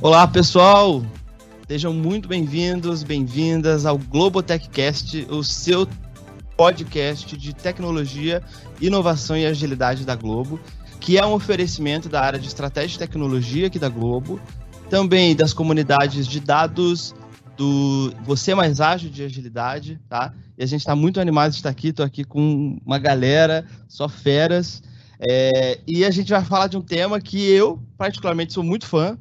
Olá, pessoal! Sejam muito bem-vindos, bem-vindas ao Globo TechCast, o seu podcast de tecnologia, inovação e agilidade da Globo, que é um oferecimento da área de estratégia e tecnologia aqui da Globo, também das comunidades de dados do Você Mais Ágil de Agilidade, tá? E a gente está muito animado de estar aqui, estou aqui com uma galera, só feras, e a gente vai falar de um tema que eu, particularmente, sou muito fã,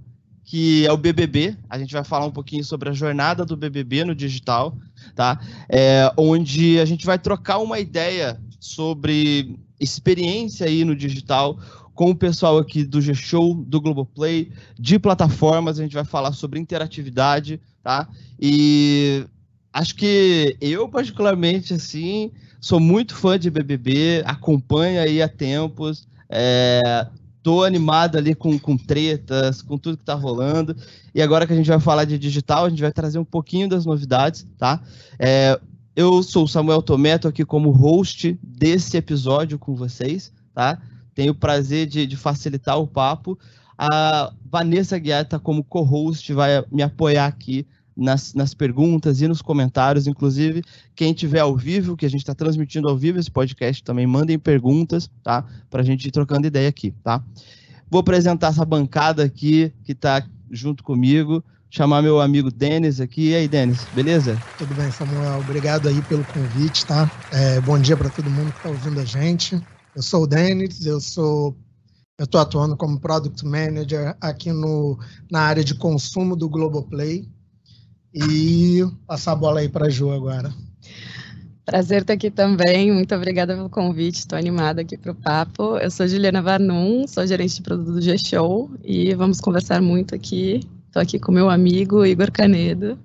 que é o BBB. A gente vai falar um pouquinho sobre a jornada do BBB no digital, tá? Onde a gente vai trocar uma ideia sobre experiência aí no digital, com o pessoal aqui do Gshow, do Globoplay, de plataformas. A gente vai falar sobre interatividade, tá? E acho que eu, particularmente, assim, sou muito fã de BBB, acompanho aí há tempos, tô animado ali com tretas, com tudo que tá rolando. E agora que a gente vai falar de digital, a gente vai trazer um pouquinho das novidades, tá? Eu sou o Samuel Tometo, aqui como host desse episódio com vocês, tá? Tenho o prazer de facilitar o papo. A Vanessa Guieta, como co-host, vai me apoiar aqui nas perguntas e nos comentários. Inclusive, quem estiver ao vivo, que a gente está transmitindo ao vivo esse podcast também, mandem perguntas, tá? Para a gente ir trocando ideia aqui, tá? Vou apresentar essa bancada aqui, que está junto comigo. Chamar meu amigo Denis aqui. E aí, Denis, beleza? Tudo bem, Samuel. Obrigado aí pelo convite, tá? Bom dia para todo mundo que está ouvindo a gente. Eu sou o Denis, eu estou atuando como Product Manager aqui na área de consumo do Globoplay. E passar a bola aí para a Ju agora. Prazer estar aqui também, muito obrigada pelo convite, estou animada aqui para o papo. Eu sou Juliana Varnum, sou gerente de produto do Gshow e vamos conversar muito aqui. Estou aqui com meu amigo Igor Canedo.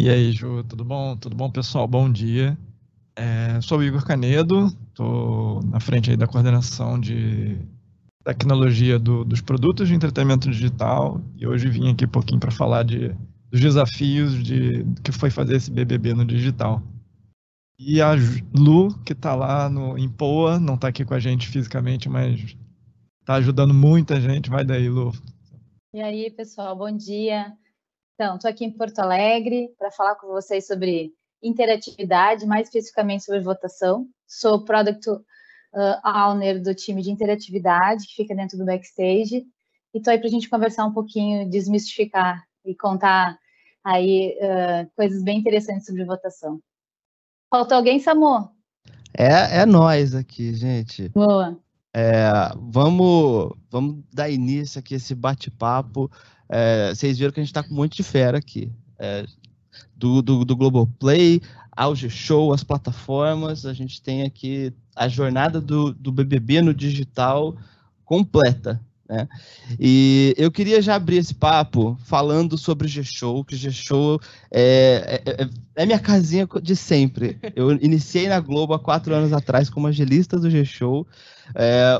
E aí, Ju, tudo bom? Tudo bom, pessoal? Bom dia. Sou o Igor Canedo, estou na frente aí da coordenação de tecnologia dos produtos de entretenimento digital e hoje vim aqui um pouquinho para falar dos desafios que foi fazer esse BBB no digital. E a Lu, que está lá em Poa, não está aqui com a gente fisicamente, mas está ajudando muita gente. Vai daí, Lu. E aí, pessoal, bom dia. Então, estou aqui em Porto Alegre para falar com vocês sobre interatividade, mais especificamente sobre votação. Sou Product Owner do time de interatividade, que fica dentro do backstage, e estou aí para a gente conversar um pouquinho, desmistificar e contar aí coisas bem interessantes sobre votação. Faltou alguém, Samu? É nós aqui, gente. Boa. Vamos dar início aqui a esse bate-papo. Vocês viram que a gente está com um monte de fera aqui. Do Globoplay, ao Gshow, as plataformas, a gente tem aqui a jornada do BBB no digital completa, né? E eu queria já abrir esse papo falando sobre o Gshow, que o Gshow é minha casinha de sempre. Eu iniciei na Globo há 4 anos atrás como agilista do Gshow.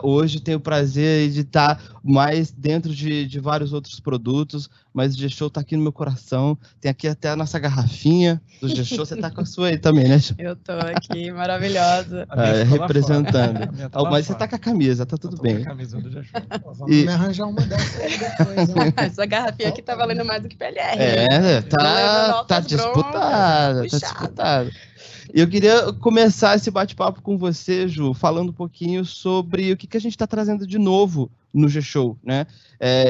Hoje tenho o prazer de estar mais dentro de vários outros produtos, mas o Gshow está aqui no meu coração. Tem aqui até a nossa garrafinha do Gshow. Você está com a sua aí também, né? Eu estou aqui, maravilhosa. Representando. Mas você está com a camisa, tá tudo bem. Com a camisa do Gshow. Vamos me arranjar uma dessa aí depois, né? Essa garrafinha aqui está valendo mais do que PLR. Tá disputada, tá disputada. Eu queria começar esse bate-papo com você, Ju, falando um pouquinho sobre o que a gente está trazendo de novo no Gshow, né?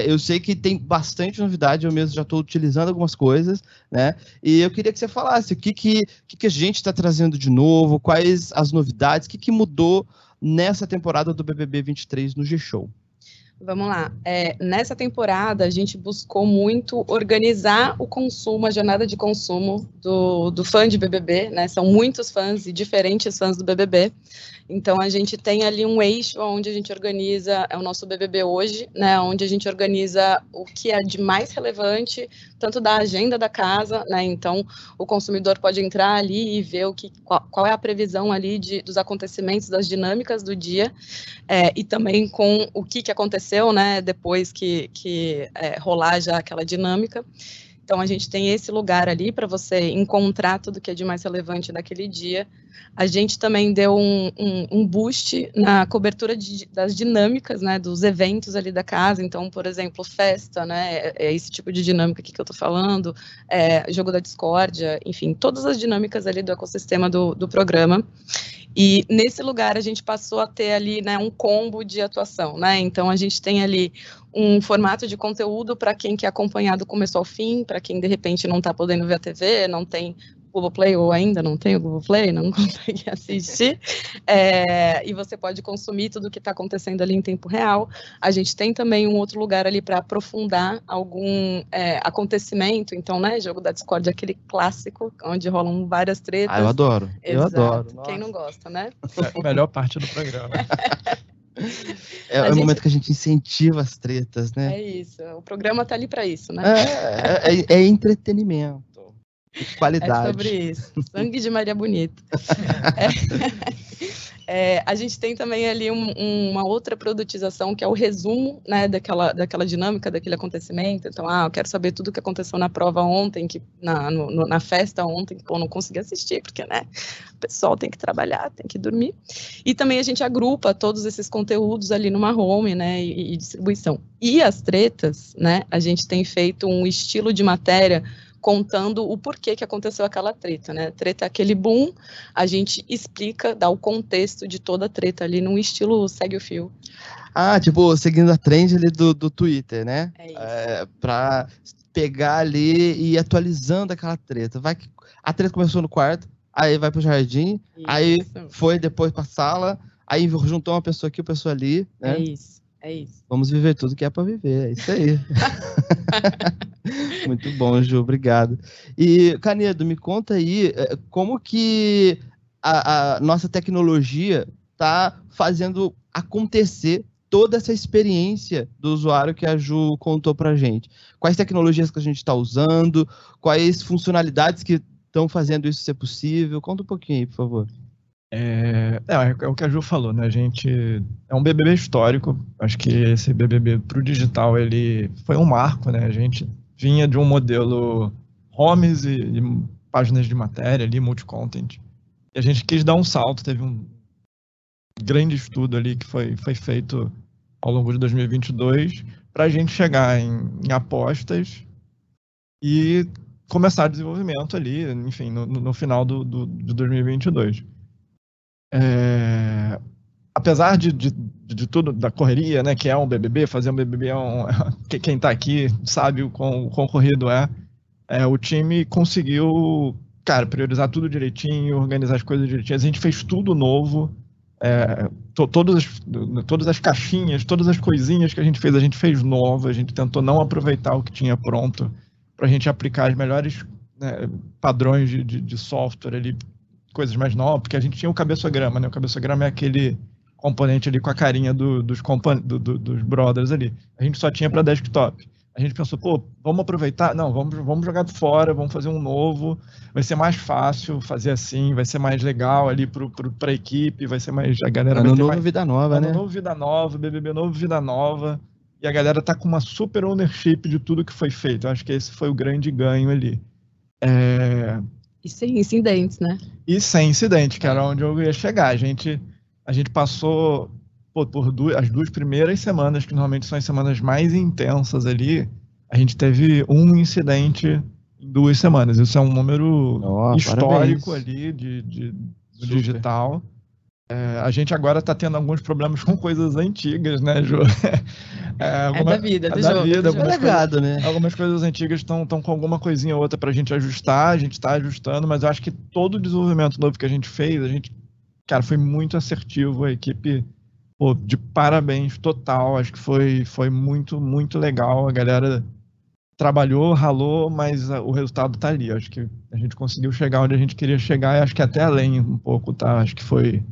Eu sei que tem bastante novidade, eu mesmo já estou utilizando algumas coisas, né? E eu queria que você falasse o que a gente está trazendo de novo, quais as novidades, o que mudou nessa temporada do BBB23 no Gshow. Vamos lá. Nessa temporada, a gente buscou muito organizar o consumo, a jornada de consumo do fã de BBB, né? São muitos fãs e diferentes fãs do BBB. Então, a gente tem ali um eixo onde a gente organiza, o nosso BBB hoje, né? Onde a gente organiza o que é de mais relevante, tanto da agenda da casa, né? Então, o consumidor pode entrar ali e ver qual é a previsão ali dos acontecimentos, das dinâmicas do dia, e também com o que aconteceu, né, depois que rolar já aquela dinâmica. Então, a gente tem esse lugar ali para você encontrar tudo que é de mais relevante naquele dia. A gente também deu um boost na cobertura das dinâmicas, né, dos eventos ali da casa. Então, por exemplo, festa, né, é esse tipo de dinâmica aqui que eu estou falando, jogo da discórdia, enfim, todas as dinâmicas ali do ecossistema do programa. E nesse lugar a gente passou a ter ali, né, um combo de atuação, né? Então, a gente tem ali um formato de conteúdo para quem quer acompanhar do começo ao fim, para quem de repente não está podendo ver a TV, não tem Globoplay ou ainda não tem o Globoplay, não consegue assistir, e você pode consumir tudo o que está acontecendo ali em tempo real. A gente tem também um outro lugar ali para aprofundar algum acontecimento, então, né, jogo da discórdia, aquele clássico, onde rolam várias tretas. Ah, eu adoro, exato. Eu adoro. Quem não gosta, né? É a melhor parte do programa. É o momento que a gente incentiva as tretas, né? É isso, o programa tá ali para isso, né? É entretenimento. De qualidade. É sobre isso. Sangue de Maria Bonita. A gente tem também ali uma outra produtização, que é o resumo, né, daquela dinâmica, daquele acontecimento. Então, eu quero saber tudo o que aconteceu na prova ontem, na festa ontem, que não consegui assistir, porque, né, o pessoal tem que trabalhar, tem que dormir. E também a gente agrupa todos esses conteúdos ali numa home, né, e distribuição. E as tretas, né, a gente tem feito um estilo de matéria contando o porquê que aconteceu aquela treta, né? Treta é aquele boom, a gente explica, dá o contexto de toda a treta ali, num estilo segue o fio. Ah, tipo, seguindo a trend ali do Twitter, né? É isso. Pra pegar ali e ir atualizando aquela treta. A treta começou no quarto, aí vai pro jardim, isso. Aí foi depois pra sala, aí juntou uma pessoa aqui, uma pessoa ali, né? É isso. Vamos viver tudo que é pra viver, é isso aí. Muito bom, Ju, obrigado. E, Canedo, me conta aí como que a nossa tecnologia está fazendo acontecer toda essa experiência do usuário que a Ju contou para a gente. Quais tecnologias que a gente está usando, quais funcionalidades que estão fazendo isso ser possível? Conta um pouquinho aí, por favor. É o que a Ju falou, né? A gente é um BBB histórico. Acho que esse BBB pro digital, ele foi um marco, né? A gente vinha de um modelo homes e páginas de matéria ali, multi-content. E a gente quis dar um salto, teve um grande estudo ali que foi feito ao longo de 2022 para a gente chegar em apostas e começar o desenvolvimento ali, enfim, no final de 2022. Apesar de tudo, da correria, né, que é um BBB, fazer um BBB quem tá aqui sabe o quão concorrido é, o time conseguiu, cara, priorizar tudo direitinho, organizar as coisas direitinho. A gente fez tudo novo, todas as caixinhas, todas as coisinhas que a gente fez nova, a gente tentou não aproveitar o que tinha pronto pra gente aplicar os melhores, né, padrões de software ali, coisas mais novas, porque a gente tinha o cabeçograma, né? O cabeçograma é aquele componente ali com a carinha dos brothers ali. A gente só tinha para desktop. A gente pensou, pô, vamos aproveitar? Não, vamos jogar fora, vamos fazer um novo, vai ser mais fácil fazer assim, vai ser mais legal ali pra equipe, vai ser mais... A galera vai ter novo, vida nova, né? Ano novo, vida nova, BBB novo, vida nova, e a galera tá com uma super ownership de tudo que foi feito. Eu acho que esse foi o grande ganho ali. E sem incidentes, né? E sem incidentes, que era onde eu ia chegar. A gente passou as duas primeiras semanas, que normalmente são as semanas mais intensas ali, a gente teve um incidente em 2 semanas. Isso é um número histórico, parabéns, ali do digital. A gente agora está tendo alguns problemas com coisas antigas, né, Ju? Algumas coisas antigas estão com alguma coisinha ou outra para a gente ajustar, a gente está ajustando, mas eu acho que todo o desenvolvimento novo que a gente fez, cara, foi muito assertivo, a equipe, pô, de parabéns total, acho que foi muito, muito legal, a galera trabalhou, ralou, mas o resultado está ali, acho que a gente conseguiu chegar onde a gente queria chegar e acho que até além um pouco, tá? Acho que foi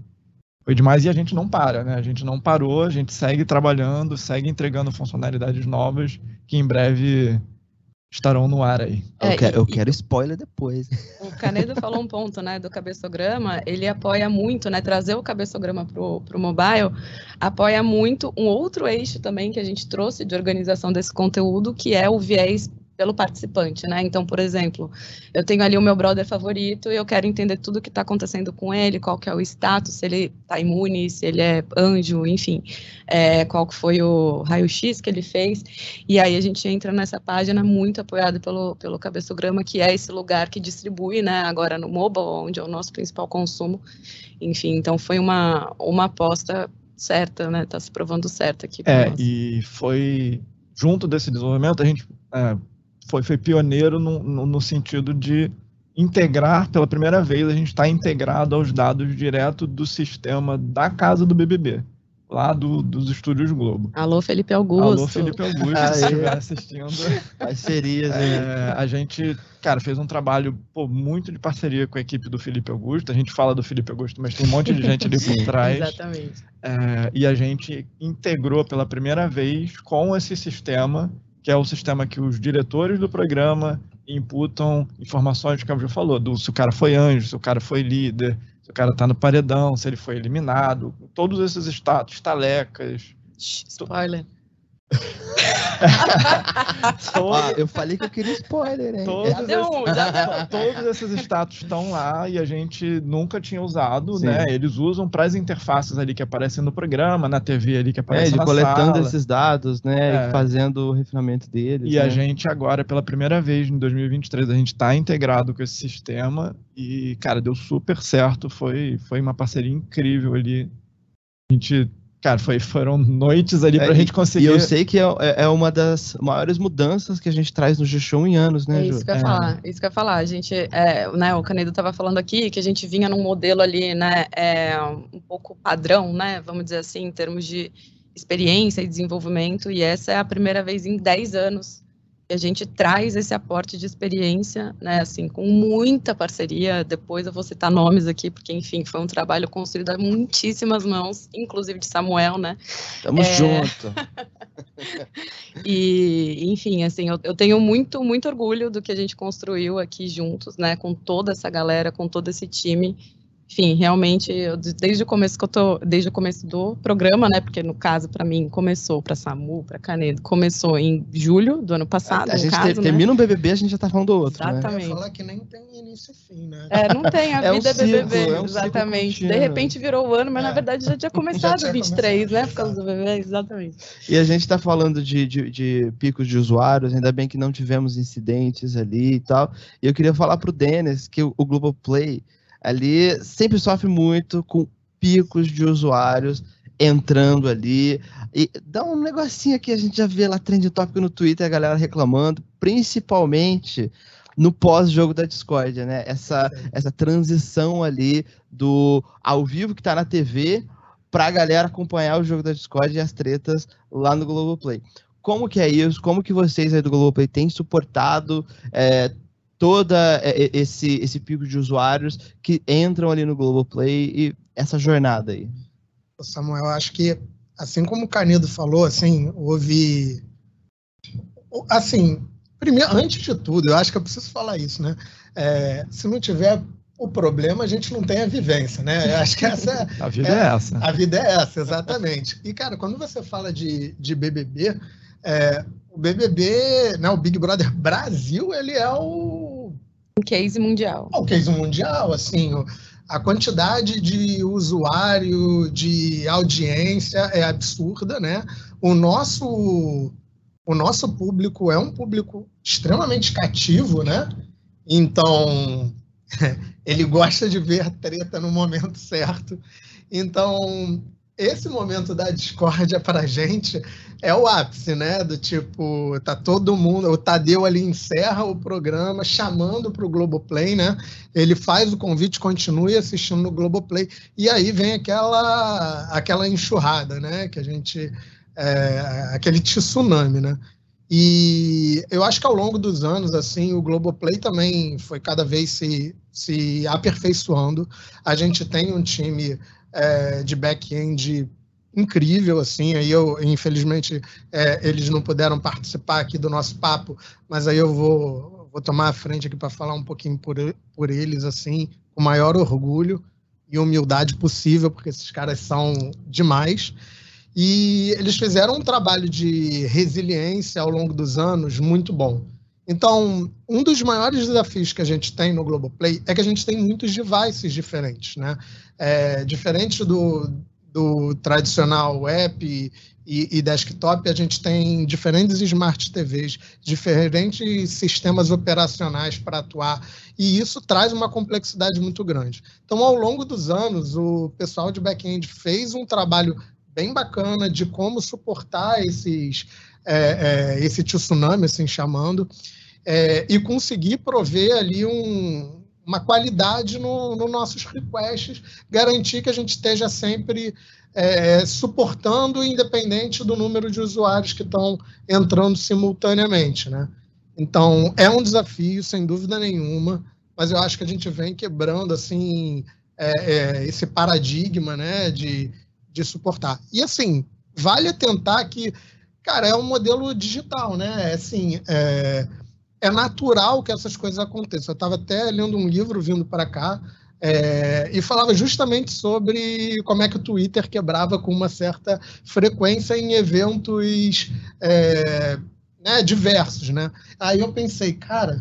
demais e a gente não para, né? A gente não parou, a gente segue trabalhando, segue entregando funcionalidades novas que em breve estarão no ar aí. Eu quero spoiler depois. O Canedo falou um ponto, né, do cabeçograma, ele apoia muito, né, trazer o cabeçograma pro mobile, apoia muito um outro eixo também que a gente trouxe de organização desse conteúdo, que é o viés pelo participante, né? Então, por exemplo, eu tenho ali o meu brother favorito e eu quero entender tudo o que está acontecendo com ele, qual que é o status, se ele está imune, se ele é anjo, enfim, qual que foi o raio-x que ele fez. E aí a gente entra nessa página muito apoiada pelo Cabeçograma, que é esse lugar que distribui, né, agora no mobile, onde é o nosso principal consumo. Enfim, então foi uma aposta certa, né? Está se provando certa aqui. E foi, junto desse desenvolvimento, a gente... Foi pioneiro no sentido de integrar, pela primeira vez, a gente está integrado aos dados direto do sistema da casa do BBB, lá dos estúdios Globo. Alô, Felipe Augusto. Alô, Felipe Augusto, se estiver assistindo. Parcerias. A gente, cara, fez um trabalho muito de parceria com a equipe do Felipe Augusto. A gente fala do Felipe Augusto, mas tem um monte de gente ali por trás. Exatamente. E a gente integrou pela primeira vez com esse sistema, que é o sistema que os diretores do programa imputam informações que a gente falou, se o cara foi anjo, se o cara foi líder, se o cara está no paredão, se ele foi eliminado, todos esses status, talecas... Spoiler. Eu falei que eu queria spoiler, hein? Todos esses status estão lá e a gente nunca tinha usado, né? Eles usam para as interfaces ali que aparecem no programa, na TV ali que aparece na sala. Coletando esses dados, né? E fazendo o refinamento deles. E a gente agora, pela primeira vez em 2023, a gente está integrado com esse sistema e, cara, deu super certo. Foi uma parceria incrível ali. A gente... Cara, foram noites ali pra gente conseguir... E eu sei que é uma das maiores mudanças que a gente traz no Gshow em anos, né, Ju? Isso que eu ia falar. A gente, né, o Canedo tava falando aqui que a gente vinha num modelo ali, né, um pouco padrão, né, vamos dizer assim, em termos de experiência e desenvolvimento, e essa é a primeira vez em 10 anos que a gente traz esse aporte de experiência, né, assim, com muita parceria. Depois eu vou citar nomes aqui, porque, enfim, foi um trabalho construído a muitíssimas mãos, inclusive de Samuel, né? Tamo junto! E, enfim, assim, eu tenho muito, muito orgulho do que a gente construiu aqui juntos, né, com toda essa galera, com todo esse time. Enfim, realmente, desde o começo do programa, né? Porque, no caso, para mim, começou, para Samu, para Canedo, começou em julho do ano passado. A gente termina um BBB, a gente já tá falando do outro. Exatamente. Né? Eu ia falar que nem tem início e fim, né? Não tem, a vida ciclo, BBB, exatamente. De repente virou o ano, mas na verdade já tinha começado o 23, né? Por causa do BBB, exatamente. E a gente tá falando de picos de usuários, ainda bem que não tivemos incidentes ali e tal. E eu queria falar pro Denis que o Globoplay ali sempre sofre muito com picos de usuários entrando ali. E dá um negocinho aqui, a gente já vê lá trending topic no Twitter, a galera reclamando, principalmente no pós-jogo da discórdia, né? Essa transição ali do ao vivo que tá na TV pra galera acompanhar o jogo da discórdia e as tretas lá no Globoplay. Como que é isso? Como que vocês aí do Globoplay têm suportado todo esse pico de usuários que entram ali no Globoplay e essa jornada aí? Samuel, eu acho que, assim como o Canedo falou, assim, houve... Assim, primeiro, antes de tudo, eu acho que eu preciso falar isso, né? Se não tiver o problema, a gente não tem a vivência, né? Eu acho que essa... A vida é essa. A vida é essa, exatamente. E, cara, quando você fala de BBB, o BBB, né, o Big Brother Brasil, ele é um case mundial. É um case mundial, assim, a quantidade de usuário, de audiência é absurda, né? O nosso público é um público extremamente cativo, né? Então, ele gosta de ver a treta no momento certo. Então, esse momento da discórdia pra gente é o ápice, né? Do tipo, tá todo mundo... O Tadeu ali encerra o programa chamando pro Globoplay, né? Ele faz o convite, continue assistindo no Globoplay. E aí vem aquela enxurrada, né? Que a gente... aquele tsunami, né? E eu acho que ao longo dos anos, assim, o Globoplay também foi cada vez se aperfeiçoando. A gente tem um time... de back-end incrível, assim, aí eu, infelizmente, eles não puderam participar aqui do nosso papo, mas aí eu vou tomar a frente aqui para falar um pouquinho por eles, assim, com o maior orgulho e humildade possível, porque esses caras são demais, e eles fizeram um trabalho de resiliência ao longo dos anos muito bom. Então, um dos maiores desafios que a gente tem no Globoplay é que a gente tem muitos devices diferentes, né? Diferente do tradicional app e desktop, a gente tem diferentes smart TVs, diferentes sistemas operacionais para atuar, e isso traz uma complexidade muito grande. Então, ao longo dos anos, o pessoal de back-end fez um trabalho bem bacana de como suportar esse tsunami, assim chamando, e conseguir prover ali uma qualidade nos nossos requests, garantir que a gente esteja sempre suportando, independente do número de usuários que estão entrando simultaneamente, né? Então, é um desafio, sem dúvida nenhuma, mas eu acho que a gente vem quebrando assim, esse paradigma, né, de suportar. E, assim, vale tentar que, cara, é um modelo digital, né? Assim, é natural que essas coisas aconteçam. Eu estava até lendo um livro vindo para cá e falava justamente sobre como é que o Twitter quebrava com uma certa frequência em eventos diversos, né? Aí eu pensei, cara,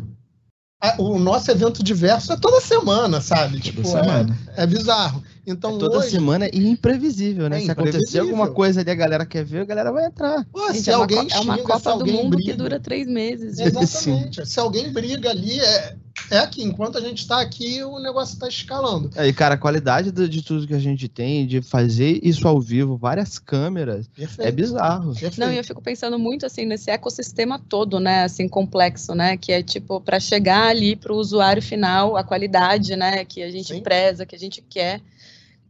o nosso evento diverso é toda semana, sabe? Toda semana. É bizarro. Então, toda semana e imprevisível, né? Se acontecer alguma coisa ali, a galera quer ver, a galera vai entrar. Pô, gente, se alguém é uma Copa do Mundo briga, que dura 3 meses. Exatamente. Sim. Se alguém briga ali, é aqui. Enquanto a gente está aqui, o negócio está escalando. E, cara, a qualidade de tudo que a gente tem, de fazer isso ao vivo, várias câmeras, Perfeito. É bizarro. Perfeito. Não, e eu fico pensando muito, assim, nesse ecossistema todo, né? Assim, complexo, né? Que é, tipo, para chegar ali para o usuário final, a qualidade, né? Que a gente Sim. preza, que a gente quer.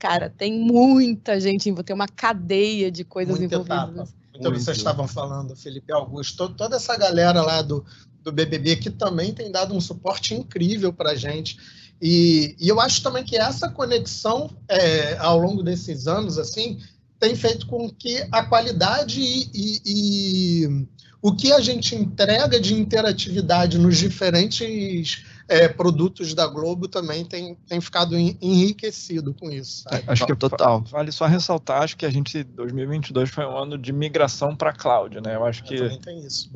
Cara, tem muita gente, tem uma cadeia de coisas envolvidas. Então, vocês estavam falando, Felipe Augusto, toda essa galera lá do BBB que também tem dado um suporte incrível para a gente. E eu acho também que essa conexão, ao longo desses anos, assim, tem feito com que a qualidade e o que a gente entrega de interatividade nos diferentes produtos da Globo também tem ficado enriquecido com isso. Sabe? Acho que total. Vale só ressaltar, acho que 2022 foi um ano de migração para cloud, né? Eu acho que também tem isso.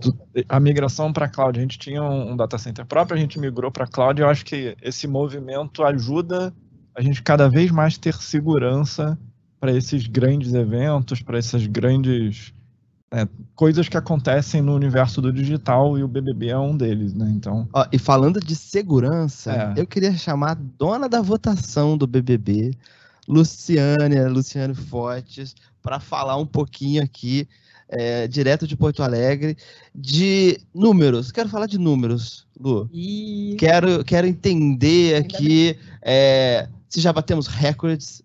A migração para cloud, a gente tinha um data center próprio, a gente migrou para cloud, eu acho que esse movimento ajuda a gente cada vez mais ter segurança para esses grandes eventos, para essas grandes coisas que acontecem no universo do digital, e o BBB é um deles, né? Então... Ó, e falando de segurança, eu queria chamar a dona da votação do BBB, Luciane Fortes, para falar um pouquinho aqui, direto de Porto Alegre, de números. Quero falar de números, Lu. Quero entender aqui... Se já batemos recordes,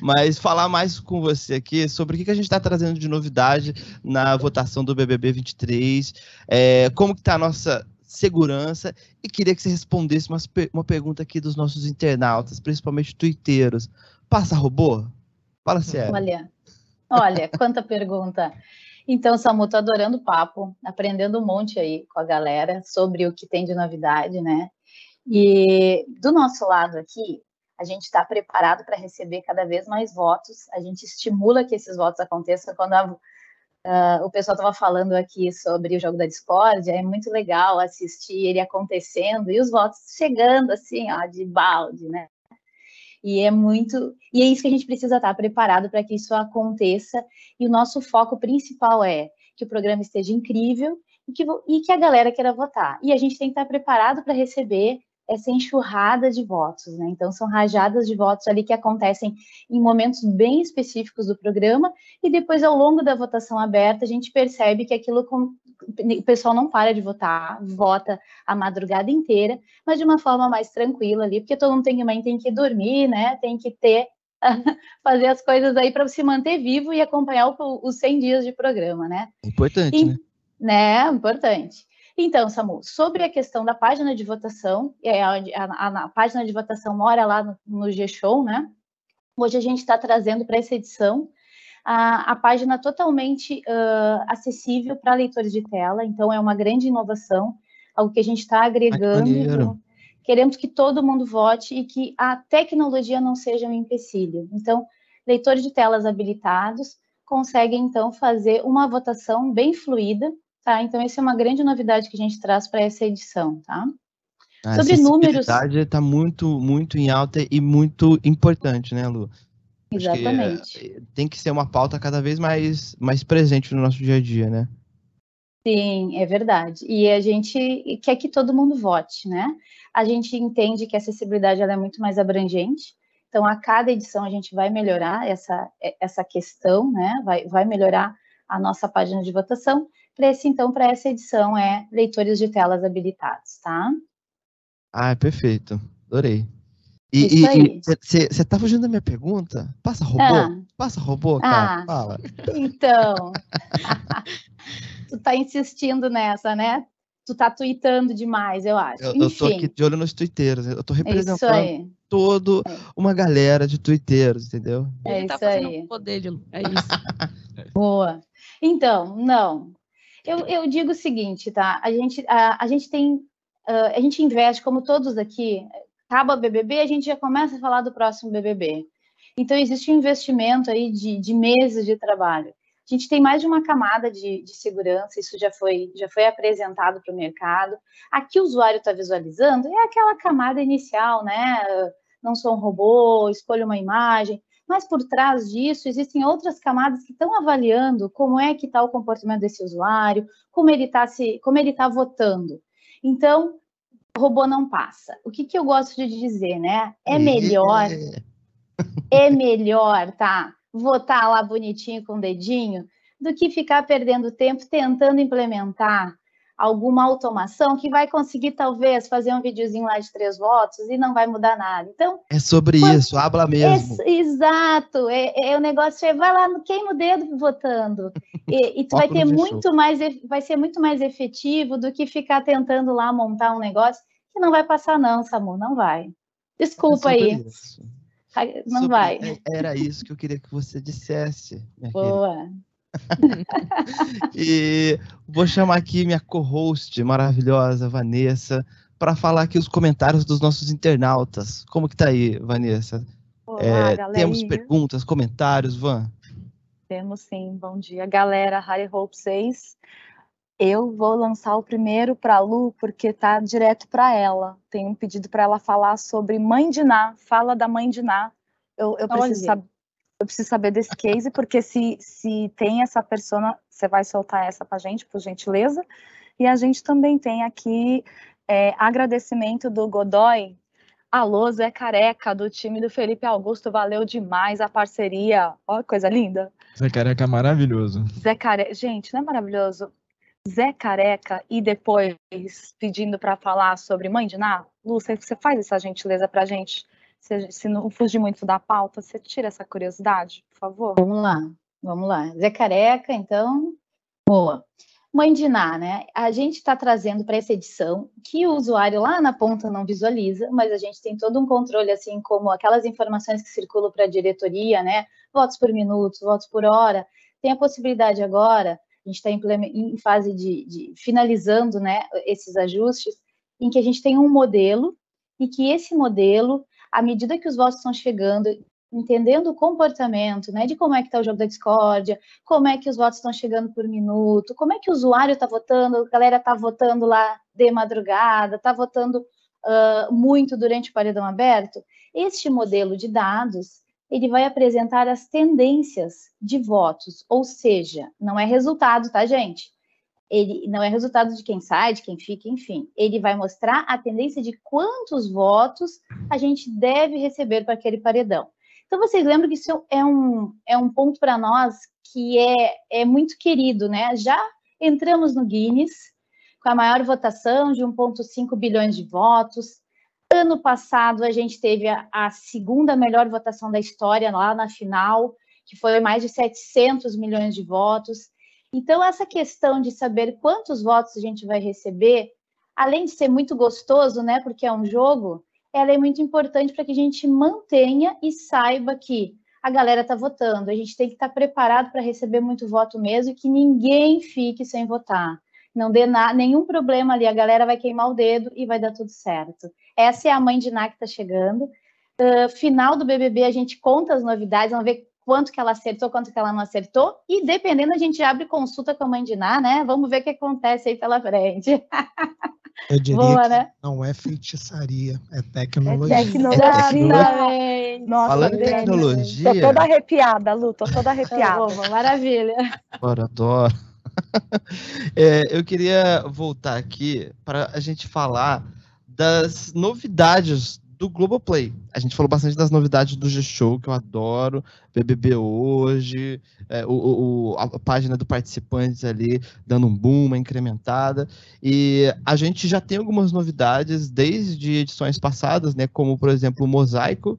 mas falar mais com você aqui sobre o que a gente está trazendo de novidade na votação do BBB23, como que está a nossa segurança, e queria que você respondesse uma pergunta aqui dos nossos internautas, principalmente twitteiros. Passa robô? Fala sério. Olha, quanta pergunta. Então, Samu, tô adorando o papo, aprendendo um monte aí com a galera sobre o que tem de novidade, né? E do nosso lado aqui, a gente está preparado para receber cada vez mais votos, a gente estimula que esses votos aconteçam. Quando o pessoal estava falando aqui sobre o jogo da discórdia, é muito legal assistir ele acontecendo e os votos chegando assim, ó, de balde, né? E é isso que a gente precisa estar preparado para que isso aconteça, e o nosso foco principal é que o programa esteja incrível e que a galera queira votar. E a gente tem que estar preparado para receber essa enxurrada de votos, né? Então, são rajadas de votos ali que acontecem em momentos bem específicos do programa, e depois, ao longo da votação aberta, a gente percebe que o pessoal não para de votar, vota a madrugada inteira, mas de uma forma mais tranquila ali, porque todo mundo tem que dormir, né? Tem que fazer as coisas aí para se manter vivo e acompanhar os 100 dias de programa, né? Importante, né? Importante. Então, Samu, sobre a questão da página de votação, a página de votação mora lá no Gshow, né? Hoje a gente está trazendo para essa edição a página totalmente acessível para leitores de tela. Então, é uma grande inovação, algo que a gente está agregando. Queremos que todo mundo vote e que a tecnologia não seja um empecilho. Então, leitores de telas habilitados conseguem, então, fazer uma votação bem fluida, Tá? Então, essa é uma grande novidade que a gente traz para essa edição, tá? Ah, sobre números... A acessibilidade está muito em alta e muito importante, né, Lu? Exatamente. Que tem que ser uma pauta cada vez mais presente no nosso dia a dia, né? Sim, é verdade. E a gente quer que todo mundo vote, né? A gente entende que a acessibilidade ela é muito mais abrangente. Então, a cada edição a gente vai melhorar essa questão, né? Vai melhorar a nossa página de votação. Para essa edição é leitores de telas habilitados, tá? Ah, perfeito. Adorei. E você tá fugindo da minha pergunta? Passa robô? Passa robô, cara. Fala. Então, tu tá insistindo nessa, né? Tu tá tweetando demais, eu acho. Eu tô aqui de olho nos twitteiros. Eu tô representando toda uma galera de twitteiros, entendeu? É isso aí. Tá fazendo o poder de... É isso. Boa. Então, não. Eu digo o seguinte, tá? A gente investe, como todos aqui, acaba o BBB, a gente já começa a falar do próximo BBB. Então, existe um investimento aí de meses de trabalho. A gente tem mais de uma camada de segurança, isso já foi apresentado para o mercado. Aqui o usuário está visualizando, é aquela camada inicial, né? Não sou um robô, escolho uma imagem. Mas por trás disso, existem outras camadas que estão avaliando como é que está o comportamento desse usuário, como ele está votando. Então, robô não passa. O que eu gosto de dizer, né? É melhor, tá? Votar lá bonitinho com o dedinho, do que ficar perdendo tempo tentando implementar alguma automação que vai conseguir, talvez, fazer um videozinho lá de 3 votos e não vai mudar nada. Então, é sobre isso, habla mesmo. Exato. O negócio é, vai lá, queima o dedo votando. E tu vai ter vai ser muito mais efetivo do que ficar tentando lá montar um negócio que não vai passar não, Samu, não vai. Desculpa aí. Isso. Não vai. Era isso que eu queria que você dissesse. Boa. Querida. E vou chamar aqui minha co-host maravilhosa, Vanessa, para falar aqui os comentários dos nossos internautas. Como que tá aí, Vanessa? Olá, galera. Temos perguntas, comentários, Van? Temos sim, bom dia, galera. Harry Hope 6. Eu vou lançar o primeiro para a Lu, porque tá direto para ela. Tem um pedido para ela falar sobre Mãe Dináh. Fala da Mãe Dináh. Eu preciso saber desse case, porque se tem essa persona, você vai soltar essa pra gente, por gentileza. E a gente também tem aqui agradecimento do Godoy. Alô, Zé Careca, do time do Felipe Augusto, valeu demais a parceria. Olha que coisa linda. Zé Careca é maravilhoso. Zé Careca, gente, não é maravilhoso? Zé Careca e depois pedindo para falar sobre Mãe Dináh. Lu, você faz essa gentileza pra gente? Se não fugir muito da pauta, você tira essa curiosidade, por favor? Vamos lá. Zé Careca, então, boa. Mãe Dináh, né? A gente está trazendo para essa edição que o usuário lá na ponta não visualiza, mas a gente tem todo um controle, assim, como aquelas informações que circulam para a diretoria, né? Votos por minuto, votos por hora. Tem a possibilidade agora, a gente está em fase de finalizando, né, esses ajustes, em que a gente tem um modelo e que esse modelo, à medida que os votos estão chegando, entendendo o comportamento, né, de como é que está o jogo da discórdia, como é que os votos estão chegando por minuto, como é que o usuário está votando, a galera está votando lá de madrugada, está votando muito durante o paredão aberto, este modelo de dados, ele vai apresentar as tendências de votos, ou seja, não é resultado, tá, gente? Ele não é resultado de quem sai, de quem fica, enfim. Ele vai mostrar a tendência de quantos votos a gente deve receber para aquele paredão. Então, vocês lembram que isso é um ponto para nós que é muito querido, né? Já entramos no Guinness com a maior votação de 1,5 bilhões de votos. Ano passado, a gente teve a segunda melhor votação da história lá na final, que foi mais de 700 milhões de votos. Então, essa questão de saber quantos votos a gente vai receber, além de ser muito gostoso, né, porque é um jogo, ela é muito importante para que a gente mantenha e saiba que a galera está votando. A gente tem que estar preparado para receber muito voto mesmo e que ninguém fique sem votar. Não dê nenhum problema ali, a galera vai queimar o dedo e vai dar tudo certo. Essa é a Mãe Dináh que está chegando. Final do BBB, a gente conta as novidades, vamos ver quanto que ela acertou, quanto que ela não acertou, e dependendo a gente abre consulta com a Mãe Dináh, né? Vamos ver o que acontece aí pela frente. Eu diria boa, que né? Não é feitiçaria, é tecnologia. É tecnologia. É tecnologia. Nossa, falando em tecnologia... Estou toda arrepiada, Lu, estou toda arrepiada. Então, maravilha. Bora, adoro. Eu queria voltar aqui para a gente falar das novidades do Globoplay. A gente falou bastante das novidades do Gshow, que eu adoro, BBB hoje, a página do Participantes ali, dando um boom, uma incrementada, e a gente já tem algumas novidades desde edições passadas, né, como, por exemplo, o mosaico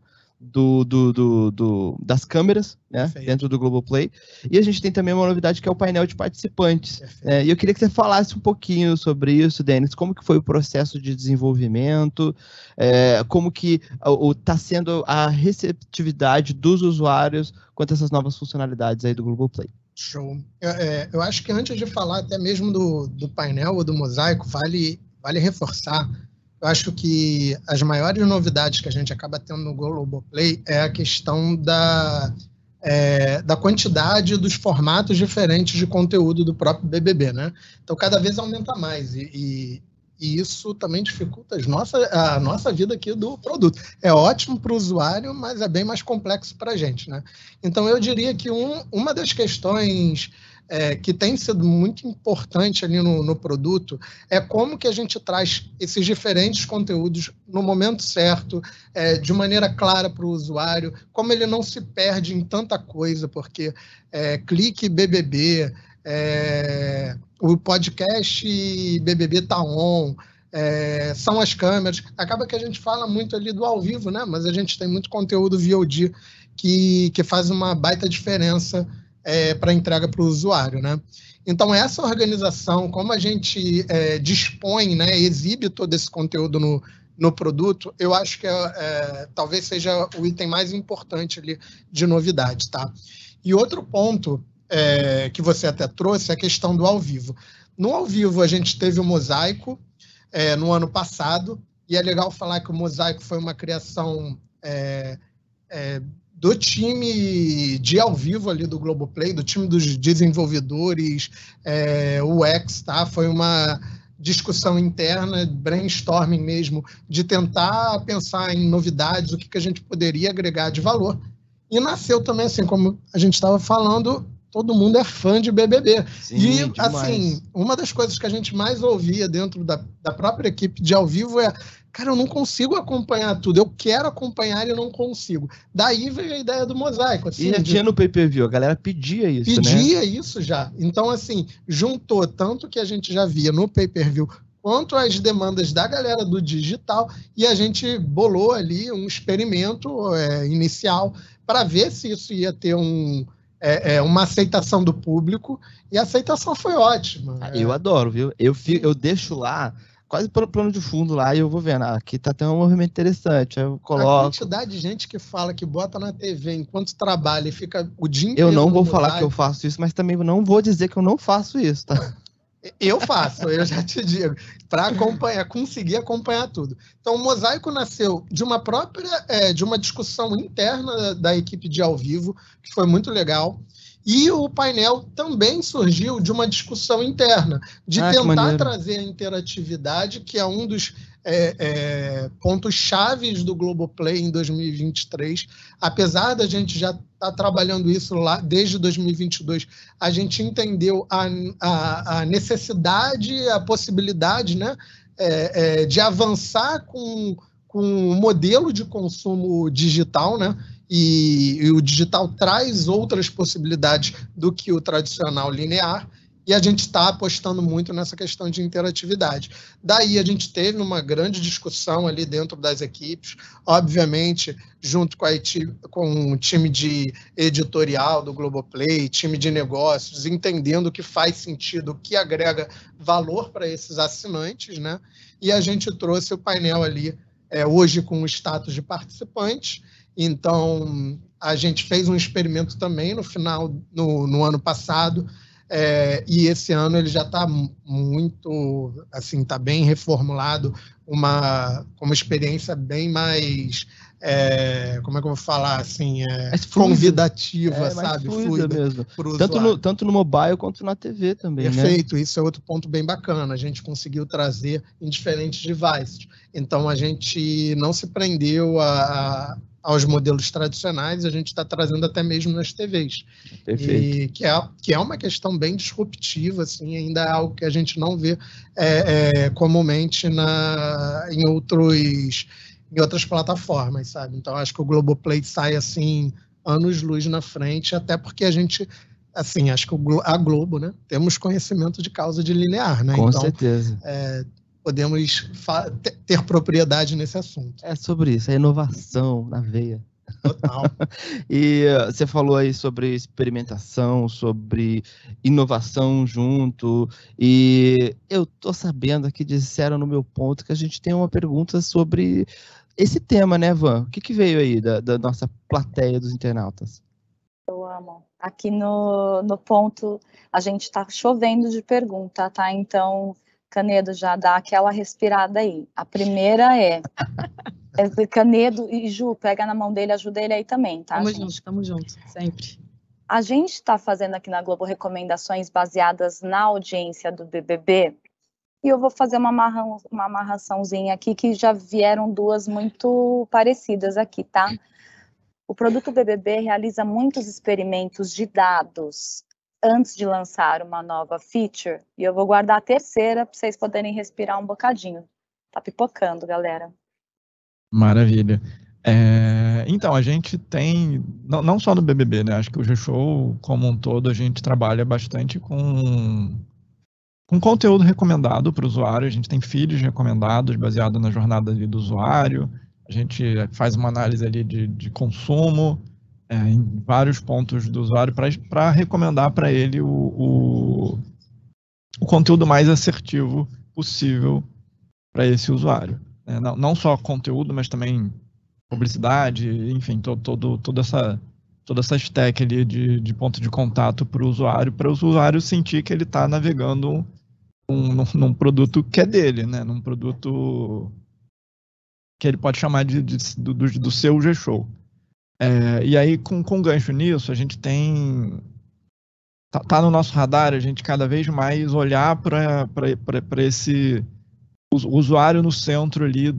das câmeras, né, dentro do Globoplay, e a gente tem também uma novidade que é o painel de participantes, e eu queria que você falasse um pouquinho sobre isso, Denis, como que foi o processo de desenvolvimento, como que está sendo a receptividade dos usuários quanto a essas novas funcionalidades aí do Globoplay. Show. Eu acho que antes de falar até mesmo do painel ou do mosaico, vale reforçar. Eu acho que as maiores novidades que a gente acaba tendo no Globoplay é a questão da quantidade dos formatos diferentes de conteúdo do próprio BBB, né? Então, cada vez aumenta mais e isso também dificulta a nossa vida aqui do produto. É ótimo para o usuário, mas é bem mais complexo para a gente, né? Então, eu diria que uma das questões... que tem sido muito importante ali no produto, é como que a gente traz esses diferentes conteúdos no momento certo, de maneira clara para o usuário, como ele não se perde em tanta coisa, porque clique BBB, o podcast BBB tá on, são as câmeras, acaba que a gente fala muito ali do ao vivo, né? Mas a gente tem muito conteúdo VOD que faz uma baita diferença para entrega para o usuário, né? Então, essa organização, como a gente dispõe, né, exibe todo esse conteúdo no produto, eu acho que talvez seja o item mais importante ali de novidade, tá? E outro ponto que você até trouxe é a questão do ao vivo. No ao vivo, a gente teve o mosaico no ano passado, e é legal falar que o mosaico foi uma criação... do time de ao vivo ali do Globoplay, do time dos desenvolvedores, UX, tá? Foi uma discussão interna, brainstorming mesmo, de tentar pensar em novidades, o que a gente poderia agregar de valor. E nasceu também, assim, como a gente estava falando, todo mundo é fã de BBB. Sim, e, demais. Assim, uma das coisas que a gente mais ouvia dentro da própria equipe de ao vivo é... Cara, eu não consigo acompanhar tudo. Eu quero acompanhar e não consigo. Daí veio a ideia do mosaico. Assim, e tinha no pay-per-view, a galera pedia isso, né? Pedia isso já. Então, assim, juntou tanto que a gente já via no pay-per-view quanto as demandas da galera do digital e a gente bolou ali um experimento inicial para ver se isso ia ter uma aceitação do público. E a aceitação foi ótima. Eu adoro, viu? Eu deixo lá... quase pelo plano de fundo lá, e eu vou vendo, aqui tá tendo um movimento interessante, eu coloco... A quantidade de gente que fala, que bota na TV enquanto trabalha e fica o dia inteiro... Eu não vou falar que eu faço isso, mas também não vou dizer que eu não faço isso, tá? Eu faço, eu já te digo, para acompanhar, conseguir acompanhar tudo. Então, o mosaico nasceu de uma própria, de uma discussão interna da equipe de ao vivo, que foi muito legal. E o painel também surgiu de uma discussão interna, de tentar trazer a interatividade, que é um dos pontos chaves do Globoplay em 2023. Apesar da gente já estar trabalhando isso lá desde 2022, a gente entendeu a necessidade, a possibilidade, né, de avançar com o modelo de consumo digital, né? E o digital traz outras possibilidades do que o tradicional linear, e a gente está apostando muito nessa questão de interatividade. Daí a gente teve uma grande discussão ali dentro das equipes, obviamente junto com o time de editorial do Globoplay, time de negócios, entendendo o que faz sentido, o que agrega valor para esses assinantes, né? E a gente trouxe o painel ali hoje com o status de participante. Então, a gente fez um experimento também no ano passado, e esse ano ele já está muito, assim, está bem reformulado, uma experiência bem mais como é que eu vou falar, assim, convidativa, sabe? Fluida mesmo. Tanto no mobile quanto na TV também. Perfeito, né? Isso é outro ponto bem bacana. A gente conseguiu trazer em diferentes devices. Então, a gente não se prendeu aos modelos tradicionais, a gente está trazendo até mesmo nas TVs. Perfeito. E que é uma questão bem disruptiva, assim, ainda é algo que a gente não vê comumente em outras plataformas, sabe? Então, acho que o Globoplay sai, assim, anos-luz na frente, até porque a gente, assim, acho que a Globo, né? Temos conhecimento de causa de linear, né? Com certeza. Podemos ter propriedade nesse assunto. É sobre isso, é inovação na veia. Total. E você falou aí sobre experimentação, sobre inovação junto, e eu tô sabendo aqui, disseram no meu ponto, que a gente tem uma pergunta sobre esse tema, né, Van? O que veio aí da nossa plateia dos internautas? Eu amo. Aqui no ponto, a gente tá chovendo de pergunta, tá? Então... Canedo, já dá aquela respirada aí. A primeira é Canedo e Ju, pega na mão dele, ajuda ele aí também, tá? Tamo junto, sempre. A gente tá fazendo aqui na Globo recomendações baseadas na audiência do BBB, e eu vou fazer uma amarraçãozinha aqui, que já vieram duas muito parecidas aqui, tá? O produto BBB realiza muitos experimentos de dados antes de lançar uma nova feature, e eu vou guardar a terceira para vocês poderem respirar um bocadinho. Tá pipocando, galera. Maravilha. Então, a gente tem, não só no BBB, né? Acho que o Gshow, como um todo, a gente trabalha bastante com conteúdo recomendado para o usuário. A gente tem feeds recomendados, baseado na jornada ali do usuário. A gente faz uma análise ali de consumo, em vários pontos do usuário, para recomendar para ele o conteúdo mais assertivo possível para esse usuário. Não só conteúdo, mas também publicidade, enfim, toda essa stack ali de ponto de contato para o usuário, sentir que ele está navegando num produto que é dele, né? Num produto que ele pode chamar do seu Gshow. E aí, com gancho nisso, a gente tem... Tá no nosso radar a gente cada vez mais olhar para esse usuário no centro ali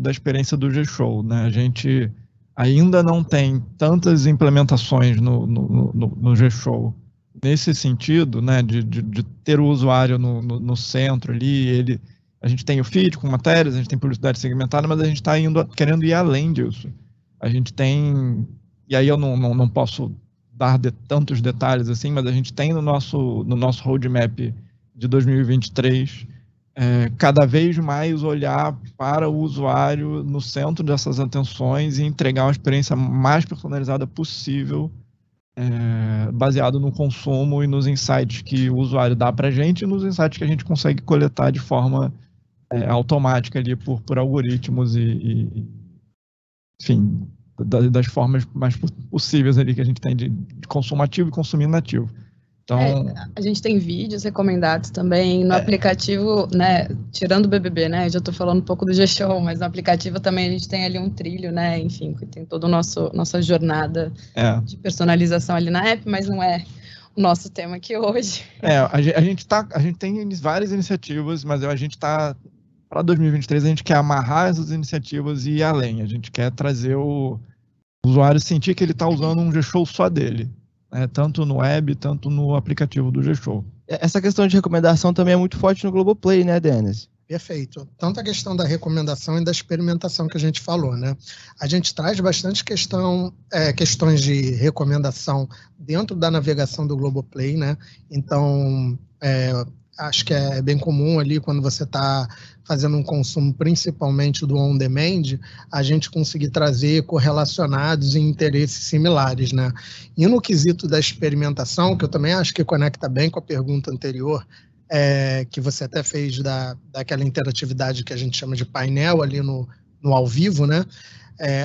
da experiência do Gshow, né? A gente ainda não tem tantas implementações no Gshow nesse sentido, né? De ter o usuário no centro ali, a gente tem o feed com matérias, a gente tem publicidade segmentada, mas a gente está querendo ir além disso. A gente tem, e aí eu não posso dar tantos detalhes assim, mas a gente tem no nosso roadmap de 2023, cada vez mais olhar para o usuário no centro dessas atenções e entregar uma experiência mais personalizada possível, baseado no consumo e nos insights que o usuário dá para a gente e nos insights que a gente consegue coletar de forma automática ali por algoritmos enfim, das formas mais possíveis ali que a gente tem de consumo ativo e consumo inativo. Então, a gente tem vídeos recomendados também no aplicativo, né? Tirando o BBB, né? Eu já estou falando um pouco do Gshow, mas no aplicativo também a gente tem ali um trilho, né? Enfim, que tem toda a nossa jornada de personalização ali na app, mas não é o nosso tema aqui hoje. A gente tem várias iniciativas, mas a gente está... Para 2023, a gente quer amarrar essas iniciativas e ir além. A gente quer trazer o usuário sentir que ele está usando um Gshow só dele, né? Tanto no web, tanto no aplicativo do Gshow. Essa questão de recomendação também é muito forte no Globoplay, né, Denis? Perfeito. Tanto a questão da recomendação e da experimentação que a gente falou, né? A gente traz bastante questões de recomendação dentro da navegação do Globoplay, né? Então, acho que é bem comum ali quando você está fazendo um consumo principalmente do on-demand, a gente conseguir trazer correlacionados e interesses similares, né? E no quesito da experimentação, que eu também acho que conecta bem com a pergunta anterior, que você até fez daquela interatividade que a gente chama de painel ali no ao vivo, né?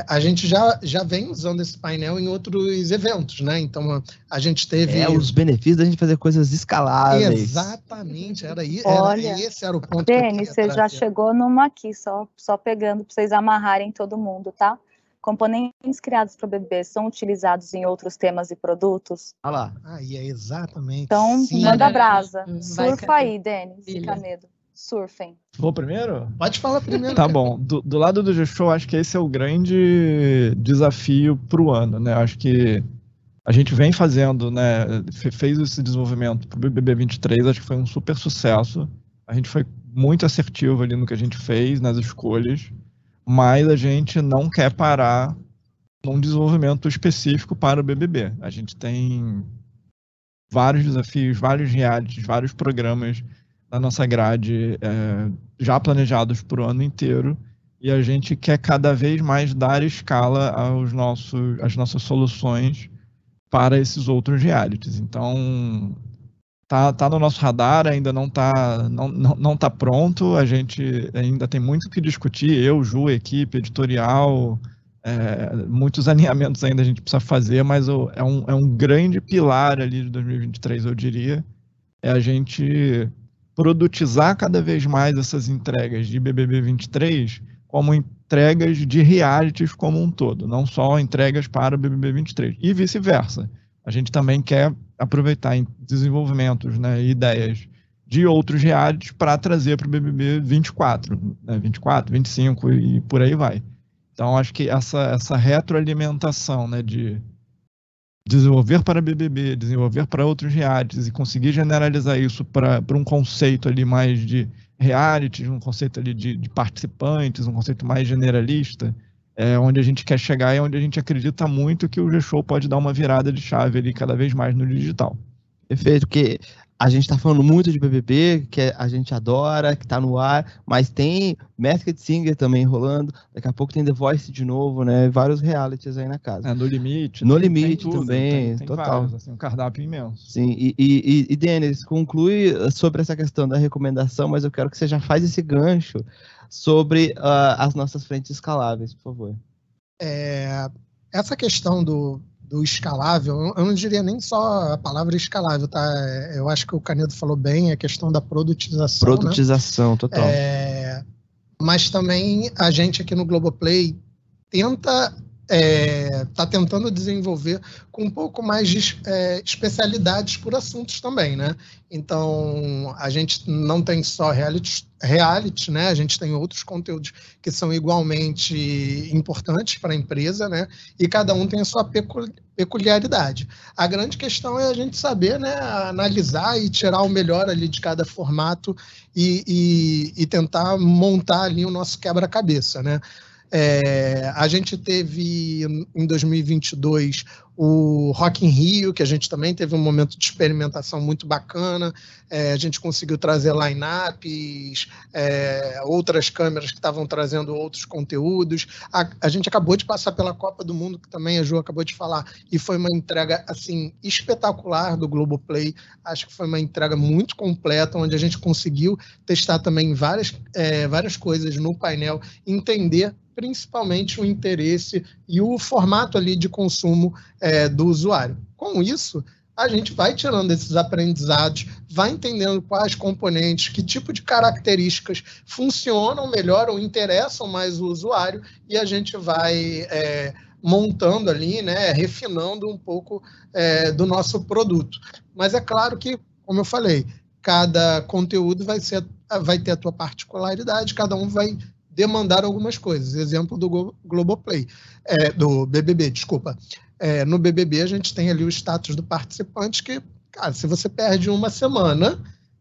A gente já vem usando esse painel em outros eventos, né? Então, a gente teve... os benefícios da gente fazer coisas escaláveis. Exatamente, esse era o ponto. Denis, você já chegou numa aqui, só pegando para vocês amarrarem todo mundo, tá? componentes criados para o BBB são utilizados em outros temas e produtos? Ah lá. Ah, e é exatamente. Então, sim. Manda brasa. Surfa aí, Denis e Canedo. Surfem. Vou primeiro? Pode falar primeiro. Tá bom. Do lado do Gshow, acho que esse é o grande desafio para o ano, né? Acho que a gente vem fazendo, né? Fez esse desenvolvimento para o BBB23, acho que foi um super sucesso. A gente foi muito assertivo ali no que a gente fez, nas escolhas, mas a gente não quer parar num desenvolvimento específico para o BBB. A gente tem vários desafios, vários realities, vários programas da nossa grade já planejados para o ano inteiro, e a gente quer cada vez mais dar escala às nossas soluções para esses outros realities. Então, tá no nosso radar, ainda não tá pronto, a gente ainda tem muito o que discutir, eu, Ju, equipe, editorial, muitos alinhamentos ainda a gente precisa fazer, mas é um grande pilar ali de 2023, eu diria, é a gente produtizar cada vez mais essas entregas de BBB23 como entregas de realities como um todo, não só entregas para o BBB23, e vice-versa. A gente também quer aproveitar em desenvolvimentos, né, ideias de outros realities para trazer para o BBB24, né, 24, 25 e por aí vai. Então, acho que essa retroalimentação, né, de desenvolver para BBB, desenvolver para outros realities e conseguir generalizar isso para um conceito ali mais de realities, um conceito ali de participantes, um conceito mais generalista, é onde a gente quer chegar e é onde a gente acredita muito que o Gshow pode dar uma virada de chave ali cada vez mais no digital. Perfeito, porque a gente está falando muito de BBB, que a gente adora, que está no ar, mas tem Masked Singer também rolando, daqui a pouco tem The Voice de novo, né? Vários realities aí na casa. É, No Limite tem tudo, também, tem total. Vários, assim, um cardápio imenso. Sim, e Denis, conclui sobre essa questão da recomendação, mas eu quero que você já faça esse gancho sobre as nossas frentes escaláveis, por favor. Essa questão do escalável, eu não diria nem só a palavra escalável, tá? Eu acho que o Canedo falou bem, a questão da produtização. Produtização, né? Total. Mas também a gente aqui no Globoplay tá tentando desenvolver com um pouco mais de especialidades por assuntos também, né? Então, a gente não tem só reality, né? A gente tem outros conteúdos que são igualmente importantes para a empresa, né? E cada um tem a sua peculiaridade. A grande questão é a gente saber, né, analisar e tirar o melhor ali de cada formato e tentar montar ali o nosso quebra-cabeça, né? A gente teve em 2022 o Rock in Rio, que a gente também teve um momento de experimentação muito bacana, a gente conseguiu trazer line-ups, outras câmeras que estavam trazendo outros conteúdos, a gente acabou de passar pela Copa do Mundo, que também a Ju acabou de falar, e foi uma entrega assim, espetacular do Globoplay, acho que foi uma entrega muito completa, onde a gente conseguiu testar também várias coisas no painel, entender principalmente o interesse e o formato ali de consumo do usuário. Com isso, a gente vai tirando esses aprendizados, vai entendendo quais componentes, que tipo de características funcionam melhor ou interessam mais o usuário, e a gente vai montando ali, né, refinando um pouco do nosso produto. Mas é claro que, como eu falei, cada conteúdo vai ter a sua particularidade, cada um vai demandar algumas coisas, exemplo do Globoplay, do BBB, desculpa. No BBB a gente tem ali o status do participante que, cara, se você perde uma semana,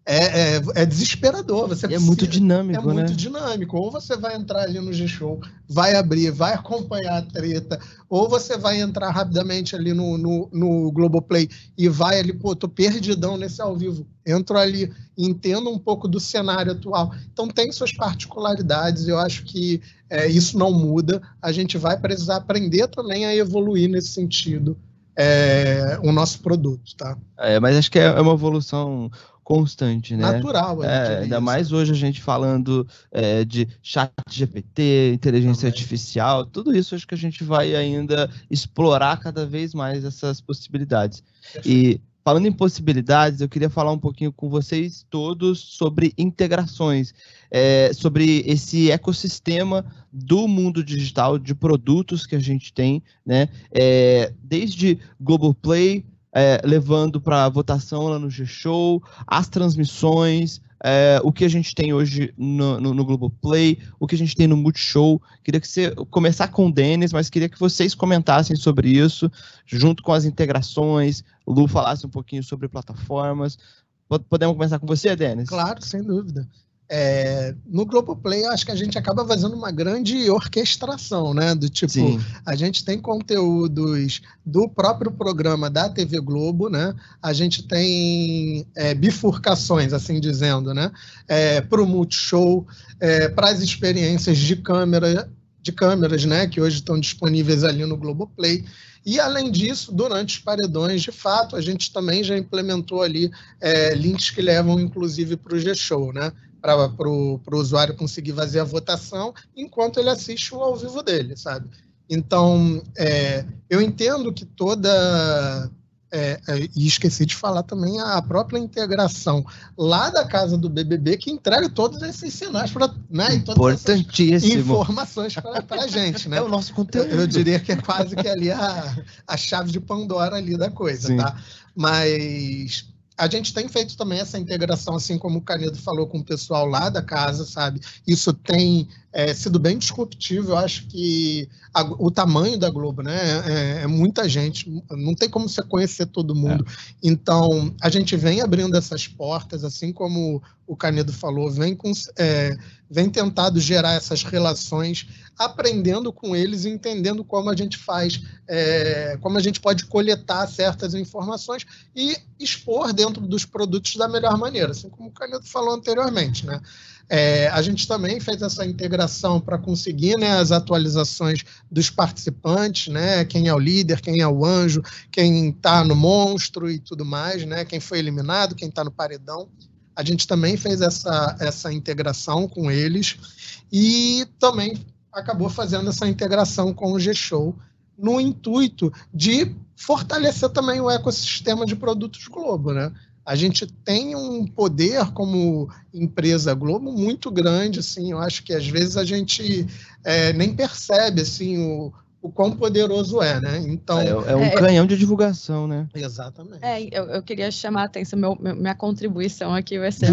é desesperador. Você precisa, é muito dinâmico, né? É muito dinâmico. Ou você vai entrar ali no Gshow, vai abrir, vai acompanhar a treta, ou você vai entrar rapidamente ali no Globoplay e vai ali, pô, tô perdidão nesse ao vivo. Entro ali, entendo um pouco do cenário atual. Então, tem suas particularidades, eu acho que isso não muda. A gente vai precisar aprender também a evoluir nesse sentido, o nosso produto, tá? Mas acho que é uma evolução constante, né? Natural. Ainda mais hoje a gente falando de chat GPT, inteligência artificial, tudo isso acho que a gente vai ainda explorar cada vez mais essas possibilidades. E Falando em possibilidades, eu queria falar um pouquinho com vocês todos sobre integrações, sobre esse ecossistema do mundo digital, de produtos que a gente tem, né? Desde Globoplay, levando para votação lá no Gshow, as transmissões, o que a gente tem hoje no Globoplay, o que a gente tem no Multishow. Queria que você começar com o Denis, mas queria que vocês comentassem sobre isso, junto com as integrações, o Lu falasse um pouquinho sobre plataformas. Podemos começar com você, Denis? Claro, sem dúvida. No Globoplay, eu acho que a gente acaba fazendo uma grande orquestração, né? Do tipo, sim, a gente tem conteúdos do próprio programa da TV Globo, né? A gente tem bifurcações, assim dizendo, né? Para o Multishow, para as experiências de câmeras, né? Que hoje estão disponíveis ali no Globoplay. E, além disso, durante os paredões, de fato, a gente também já implementou ali links que levam, inclusive, para o Gshow, né? Para o usuário conseguir fazer a votação enquanto ele assiste o ao vivo dele, sabe? Então, eu entendo que toda... e esqueci de falar também a própria integração lá da casa do BBB, que entrega todos esses sinais, né, e todas essas informações para a gente, né? É o nosso conteúdo. Eu diria que é quase que ali a chave de Pandora ali da coisa, sim, tá? Mas... a gente tem feito também essa integração, assim como o Canedo falou, com o pessoal lá da casa, sabe? Isso tem sido bem disruptivo. Eu acho que o tamanho da Globo, né? É muita gente, não tem como você conhecer todo mundo. Então, a gente vem abrindo essas portas, assim como o Canedo falou, vem tentado gerar essas relações, aprendendo com eles, entendendo como a gente faz, como a gente pode coletar certas informações e expor dentro dos produtos da melhor maneira, assim como o Canedo falou anteriormente, né? A gente também fez essa integração para conseguir, né, as atualizações dos participantes, né, quem é o líder, quem é o anjo, quem está no monstro e tudo mais, né, quem foi eliminado, quem está no paredão. A gente também fez essa integração com eles e também acabou fazendo essa integração com o Gshow no intuito de fortalecer também o ecossistema de produtos Globo, né? A gente tem um poder como empresa Globo muito grande, assim, eu acho que às vezes a gente nem percebe, assim, o quão poderoso é, né? Então, é um canhão de divulgação, né? Exatamente. Eu queria chamar a atenção, minha contribuição aqui vai ser,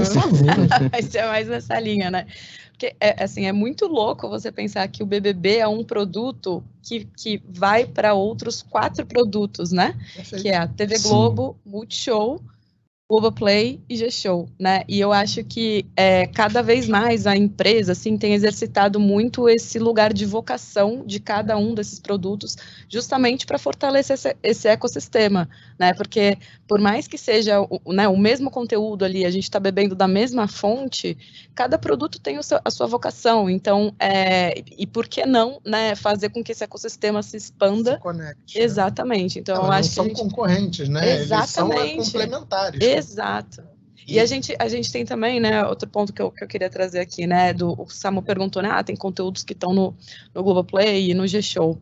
vai ser mais nessa linha, né? Porque, assim, é muito louco você pensar que o BBB é um produto que vai para outros 4 produtos, né? Perfeito. Que é a TV Globo, sim, Multishow, Globoplay e Gshow, né? E eu acho que cada vez mais a empresa, assim, tem exercitado muito esse lugar de vocação de cada um desses produtos, justamente para fortalecer esse ecossistema, né? Porque por mais que seja o mesmo conteúdo ali, a gente está bebendo da mesma fonte, cada produto tem a sua vocação. Então, e por que não, né? Fazer com que esse ecossistema se expanda, se conecte, exatamente. Né? Então, eu acho que são concorrentes, né? Exatamente. Eles são complementares. Exato. E a gente tem também, né, outro ponto que eu queria trazer aqui, né, o Samu perguntou, né, tem conteúdos que estão no Globoplay e no Gshow.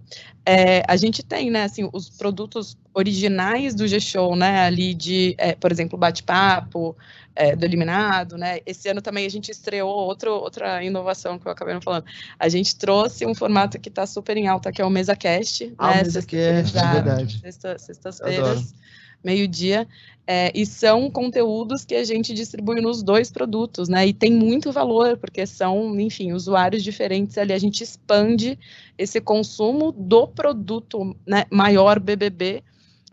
A gente tem, né, assim, os produtos originais do Gshow, né, ali de, por exemplo, bate-papo, do eliminado, né, esse ano também a gente estreou outra inovação que eu acabei não falando, a gente trouxe um formato que está super em alta, que é o MesaCast, né, MesaCast, é verdade. Sextas-feiras, meio-dia, e são conteúdos que a gente distribui nos 2 produtos, né, e tem muito valor, porque são, enfim, usuários diferentes ali, a gente expande esse consumo do produto, né, maior BBB,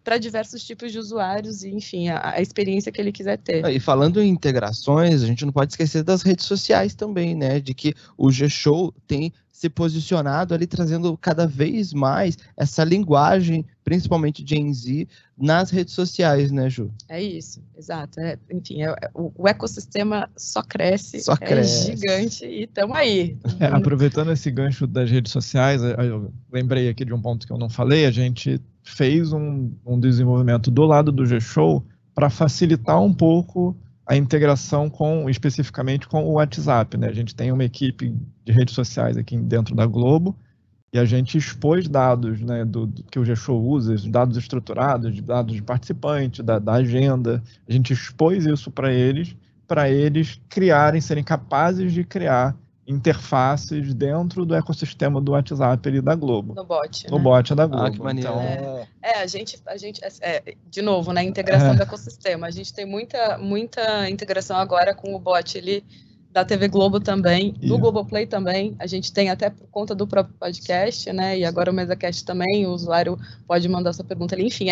para diversos tipos de usuários e, enfim, a experiência que ele quiser ter. E falando em integrações, a gente não pode esquecer das redes sociais também, né, de que o Gshow tem se posicionado ali, trazendo cada vez mais essa linguagem, principalmente Gen Z, nas redes sociais, né, Ju? É isso, exato. Enfim, o ecossistema só cresce, é gigante e estamos aí. Aproveitando esse gancho das redes sociais, eu lembrei aqui de um ponto que eu não falei, a gente fez um desenvolvimento do lado do Gshow para facilitar um pouco a integração especificamente com o WhatsApp, né? A gente tem uma equipe de redes sociais aqui dentro da Globo E a gente expôs dados, né, do que o Gshow usa, dados estruturados, dados de participante, da agenda. A gente expôs isso para eles criarem, serem capazes de criar interfaces dentro do ecossistema do WhatsApp ali da Globo. No bot. No bot da Globo. Ah, que maneiro. Então, a gente, de novo, né, integração do ecossistema. A gente tem muita integração agora com o bot ali, da TV Globo também, do Globoplay também, a gente tem até por conta do próprio podcast, né, e agora o MesaCast também, o usuário pode mandar sua pergunta ali, enfim,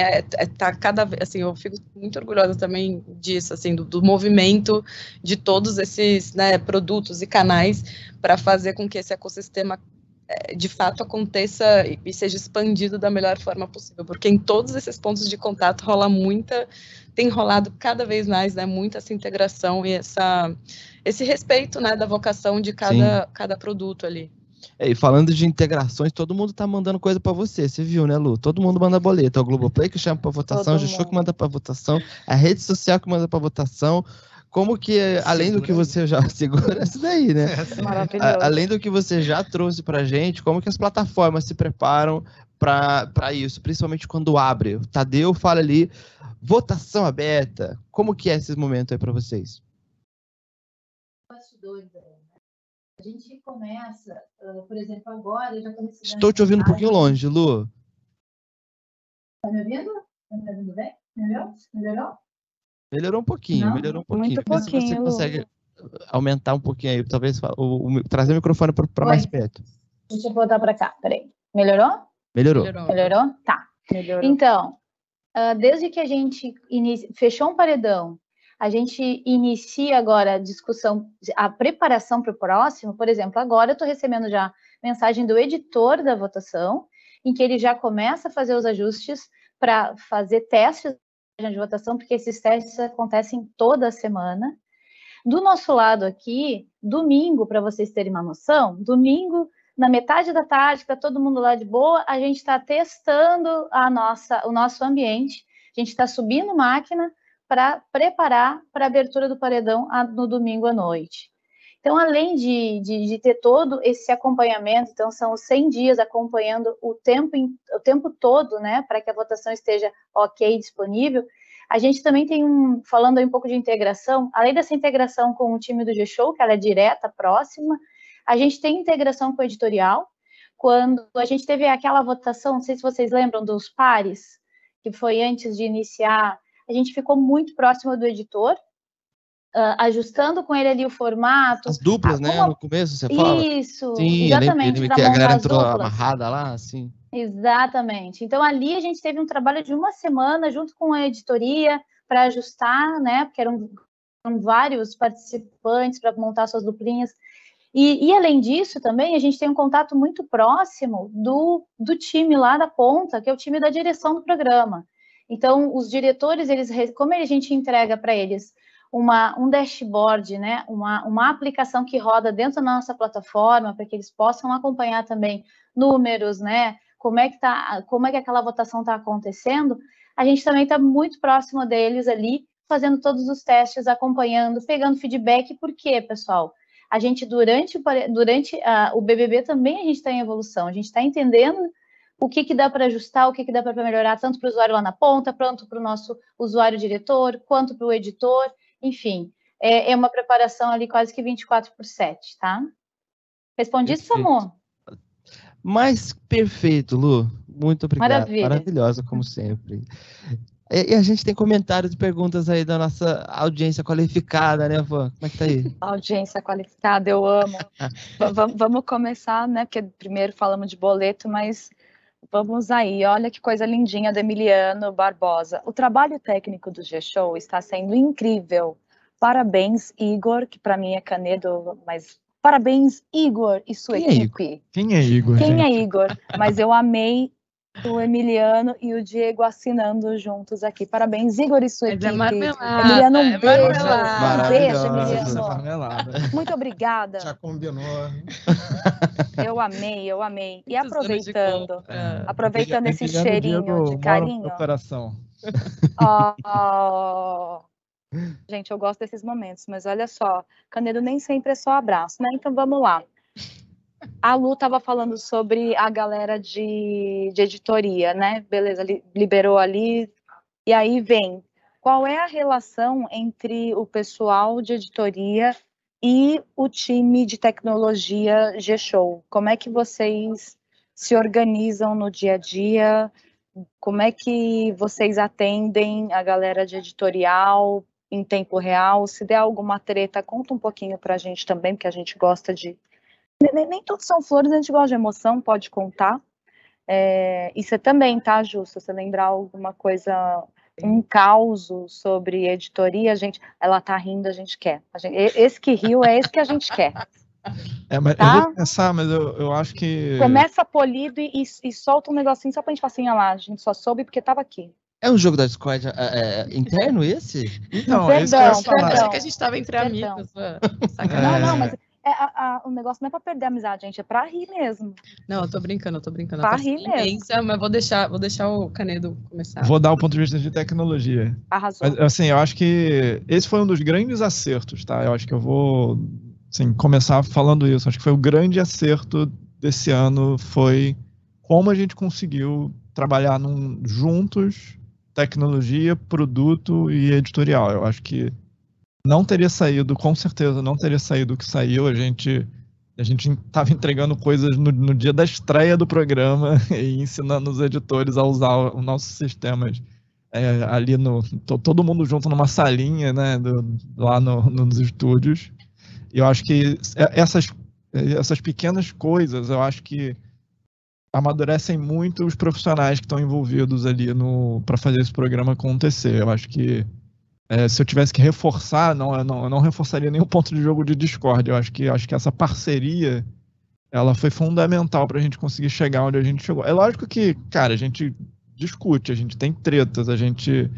tá cada vez, assim, eu fico muito orgulhosa também disso, assim, do movimento de todos esses, né, produtos e canais para fazer com que esse ecossistema de fato aconteça e seja expandido da melhor forma possível, porque em todos esses pontos de contato tem rolado cada vez mais, né, muita essa integração e esse respeito, né, da vocação de cada produto ali. E falando de integrações, todo mundo tá mandando coisa pra você. Você viu, né, Lu? Todo mundo manda boleta. O Globoplay que chama pra votação, o Gshow que manda pra votação, a rede social que manda pra votação. Como que, além do que você já... Segura isso daí, né? Maravilhoso. Além do que você já trouxe pra gente, como que as plataformas se preparam para isso? Principalmente quando abre. O Tadeu fala ali, votação aberta. Como que é esse momento aí pra vocês? A gente começa, por exemplo, agora... Eu já tô Estou te ouvindo um pouquinho longe, Lu. Tá me ouvindo? Tá me ouvindo bem? Melhorou? Melhorou um pouquinho. Muito pouquinho, se você consegue aumentar um pouquinho aí, talvez trazer o microfone para mais perto. Deixa eu voltar para cá, peraí. Melhorou? Melhorou? Tá. Melhorou. Então, desde que a gente fechou um paredão, a gente inicia agora a discussão, a preparação para o próximo. Por exemplo, agora eu estou recebendo já mensagem do editor da votação, em que ele já começa a fazer os ajustes para fazer testes de votação, porque esses testes acontecem toda semana. Do nosso lado aqui, domingo, para vocês terem uma noção, domingo, na metade da tarde, está todo mundo lá de boa, a gente está testando o nosso ambiente, a gente está subindo máquina para preparar para a abertura do paredão no domingo à noite. Então, além de ter todo esse acompanhamento, então são 100 dias acompanhando o tempo todo, né, para que a votação esteja ok, disponível, a gente também tem falando aí um pouco de integração, além dessa integração com o time do Gshow, que ela é direta, próxima, a gente tem integração com o editorial, quando a gente teve aquela votação, não sei se vocês lembram dos pares, que foi antes de iniciar, a gente ficou muito próximo do editor, ajustando com ele ali o formato. As duplas, né? No começo você fala. Isso, sim, exatamente. A galera entrou amarrada lá, assim. Exatamente. Então, ali a gente teve um trabalho de uma semana junto com a editoria para ajustar, né? Porque eram vários participantes para montar suas duplinhas. E além disso, também, a gente tem um contato muito próximo do time lá da ponta, que é o time da direção do programa. Então, os diretores, como a gente entrega para eles um dashboard, né? Uma aplicação que roda dentro da nossa plataforma para que eles possam acompanhar também números, né? Como é que aquela votação está acontecendo? A gente também está muito próximo deles ali, fazendo todos os testes, acompanhando, pegando feedback. Por quê, pessoal? A gente durante o BBB também a gente está em evolução. A gente está entendendo o que dá para ajustar, o que dá para melhorar, tanto para o usuário lá na ponta, tanto para o nosso usuário diretor, quanto para o editor. Enfim, é uma preparação ali quase que 24/7, tá? Respondi isso, Samu? Mas perfeito, Lu. Muito obrigado. Maravilha. Maravilhosa, como sempre. E a gente tem comentários e perguntas aí da nossa audiência qualificada, né, Vã? Como é que tá aí? Audiência qualificada, eu amo. Vamos começar, né, porque primeiro falamos de boleto, mas... Vamos aí, olha que coisa lindinha do Emiliano Barbosa. O trabalho técnico do Gshow está sendo incrível. Parabéns, Igor, que para mim é Canedo, mas parabéns, Igor e sua equipe. Quem é Igor? Mas eu amei o Emiliano e o Diego assinando juntos aqui. Parabéns, Igor e sua equipe. Emiliano, um beijo, Emiliano. Muito obrigada. Já combinou. Eu amei. E aproveitando esse cheirinho de carinho. Gente, eu gosto desses momentos, mas olha só, Canedo nem sempre é só abraço, né? Então vamos lá. a Lu estava falando sobre a galera de editoria, né? Beleza, liberou ali. E aí vem, qual é a relação entre o pessoal de editoria e o time de tecnologia Gshow? Como é que vocês se organizam no dia a dia? Como é que vocês atendem a galera de editorial em tempo real? Se der alguma treta, conta um pouquinho pra gente também, porque a gente gosta de... Nem todos são flores, a gente gosta de emoção, pode contar. É... E você também, tá, Ju? Se você lembrar alguma coisa, um caos sobre editoria, a gente... Ela tá rindo, a gente quer. Esse que riu é esse que a gente quer. É, mas tá? Eu vou pensar, mas eu acho que... Começa polido e solta um negocinho só pra gente falar assim, olha lá, a gente só soube porque tava aqui. É um jogo da Discord interno esse? Então, perdão, que a gente tava entre amigos. Não, mas o negócio não é pra perder a amizade, gente, é pra rir mesmo. Não, eu tô brincando. Pra rir mesmo. Mas vou deixar o Canedo começar. Vou dar o ponto de vista de tecnologia. Arrasou. Mas, assim, eu acho que esse foi um dos grandes acertos, tá? Eu acho que eu vou... Sim, começar falando isso, acho que foi o grande acerto desse ano, foi como a gente conseguiu trabalhar juntos tecnologia, produto e editorial. Eu acho que não teria saído, com certeza não teria saído o que saiu, a gente estava entregando coisas no dia da estreia do programa e ensinando os editores a usar os nossos sistemas. Ali todo mundo junto numa salinha, né, lá nos estúdios. Eu acho que essas pequenas coisas, eu acho que amadurecem muito os profissionais que estão envolvidos ali para fazer esse programa acontecer. Eu acho que se eu tivesse que reforçar, eu não reforçaria nenhum ponto de jogo de Discord. Eu acho que essa parceria, ela foi fundamental para a gente conseguir chegar onde a gente chegou. É lógico que, cara, a gente discute, a gente tem tretas, a gente...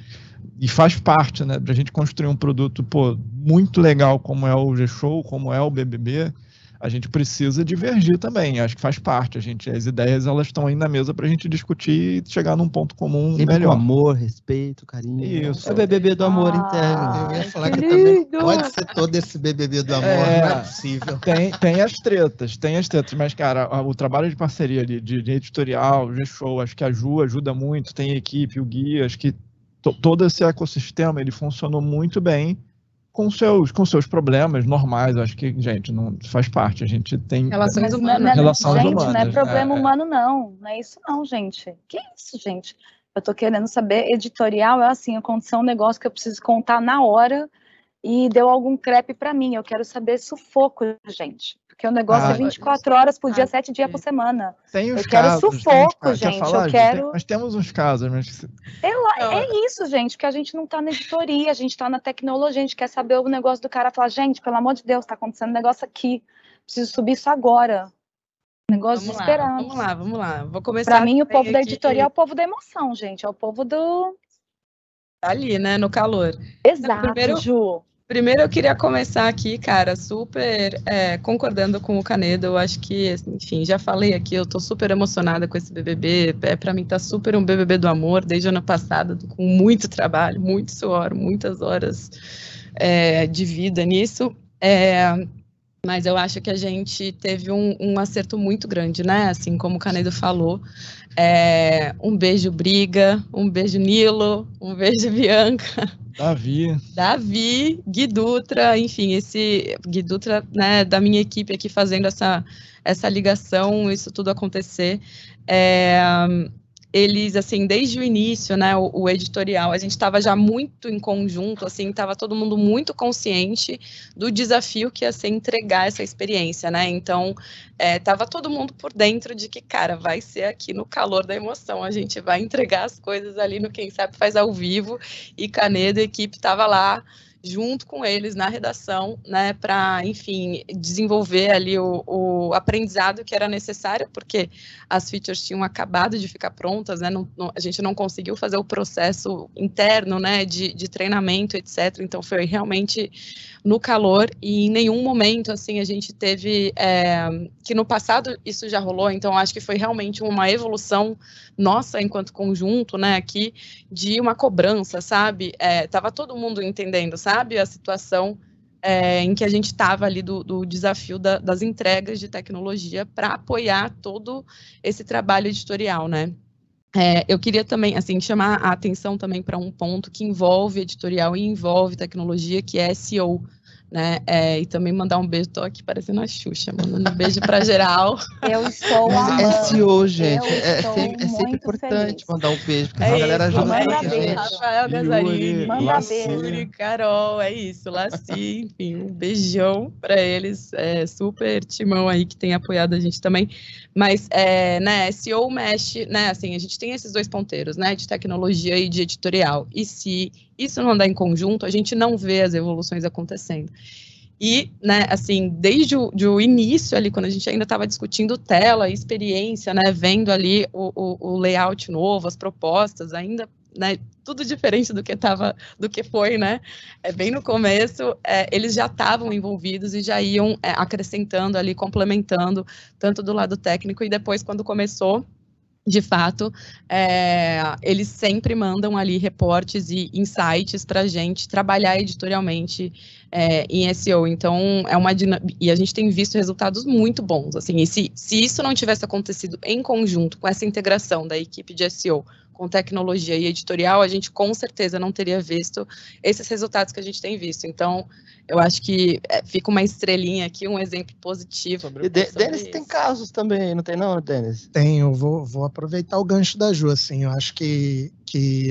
E faz parte, né, da gente construir um produto, muito legal como é o Gshow, como é o BBB, a gente precisa divergir também, acho que faz parte, as ideias, elas estão aí na mesa pra gente discutir e chegar num ponto comum sempre melhor. Com amor, respeito, carinho. Isso. É o BBB do amor interno. Eu ia falar que também pode ser todo esse BBB do amor, não é possível. Tem as tretas, mas, cara, o trabalho de parceria ali, de editorial, Gshow, acho que a Ju ajuda muito, tem a equipe, o Gui, acho que todo esse ecossistema, ele funcionou muito bem com seus problemas normais. Acho que, gente, não faz parte, a gente tem relações humanas. Não é problema humano, não. Não é isso não, gente. Que isso, gente? Eu tô querendo saber, editorial é assim, aconteceu um negócio que eu preciso contar na hora e deu algum crepe pra mim. Eu quero saber sufoco, gente. Porque o negócio é 24 horas por dia, 7 dias por semana. Tem uns casos. Eu quero sufoco, gente. Nós temos uns casos, mas... É isso, gente, porque a gente não tá na editoria, a gente tá na tecnologia, a gente quer saber o negócio do cara, falar, gente, pelo amor de Deus, tá acontecendo um negócio aqui, preciso subir isso agora. Negócio desesperado. Vamos lá. Vou começar. Pra mim, o povo da editoria é o povo da emoção, gente, é o povo do... Ali, né, no calor. Exato, primeiro, Ju. Primeiro eu queria começar aqui, cara, super concordando com o Canedo. Eu acho que, enfim, já falei aqui, eu tô super emocionada com esse BBB, pra mim tá super um BBB do amor, desde o ano passado, com muito trabalho, muito suor, muitas horas de vida nisso, mas eu acho que a gente teve um acerto muito grande, né? Assim como o Canedo falou, um beijo Briga, um beijo Nilo, um beijo Bianca. Davi, Gui Dutra, enfim, esse Gui Dutra, né, da minha equipe aqui fazendo essa ligação, isso tudo acontecer. Eles, assim, desde o início, né, o editorial, a gente estava já muito em conjunto, assim, estava todo mundo muito consciente do desafio que ia ser entregar essa experiência, né, então, estava todo mundo por dentro de que, cara, vai ser aqui no calor da emoção, a gente vai entregar as coisas ali no Quem Sabe Faz ao Vivo, e Canedo e a equipe estava lá, junto com eles na redação, né, para, enfim, desenvolver ali o aprendizado que era necessário, porque as features tinham acabado de ficar prontas, né, a gente não conseguiu fazer o processo interno, né, de treinamento, etc. Então, foi realmente no calor e em nenhum momento, assim, a gente teve, que no passado isso já rolou, então acho que foi realmente uma evolução nossa enquanto conjunto, né, aqui, de uma cobrança, sabe? Tava todo mundo entendendo, sabe, a situação em que a gente estava ali do desafio das entregas de tecnologia para apoiar todo esse trabalho editorial, né? Eu queria também, assim, chamar a atenção também para um ponto que envolve editorial e envolve tecnologia, que é SEO, né? E também mandar um beijo, tô aqui parecendo a Xuxa, mandando um beijo para geral. Eu estou amando. SEO, gente, é sempre importante feliz. Mandar um beijo, porque a galera ajuda a gente. Rafael Gazarini, manda beijo. Carol, é isso, Laci, enfim, um beijão para eles, super timão aí que tem apoiado a gente também. Mas, né, SEO mexe, né, assim, a gente tem esses dois ponteiros, né, de tecnologia e de editorial, e se isso não andar em conjunto, a gente não vê as evoluções acontecendo. E, né, assim, desde o início ali, quando a gente ainda estava discutindo tela e experiência, né, vendo ali o layout novo, as propostas, ainda, né, tudo diferente do que foi, né, bem no começo, eles já estavam envolvidos e já iam acrescentando ali, complementando, tanto do lado técnico, e depois, quando começou, de fato, eles sempre mandam ali reportes e insights para a gente trabalhar editorialmente em SEO. Então, e a gente tem visto resultados muito bons. Assim, e se isso não tivesse acontecido em conjunto com essa integração da equipe de SEO com tecnologia e editorial, a gente com certeza não teria visto esses resultados que a gente tem visto. Então, eu acho que fica uma estrelinha aqui, um exemplo positivo. E Denis tem casos também, não tem não, Denis? Tenho, vou aproveitar o gancho da Ju, assim, eu acho que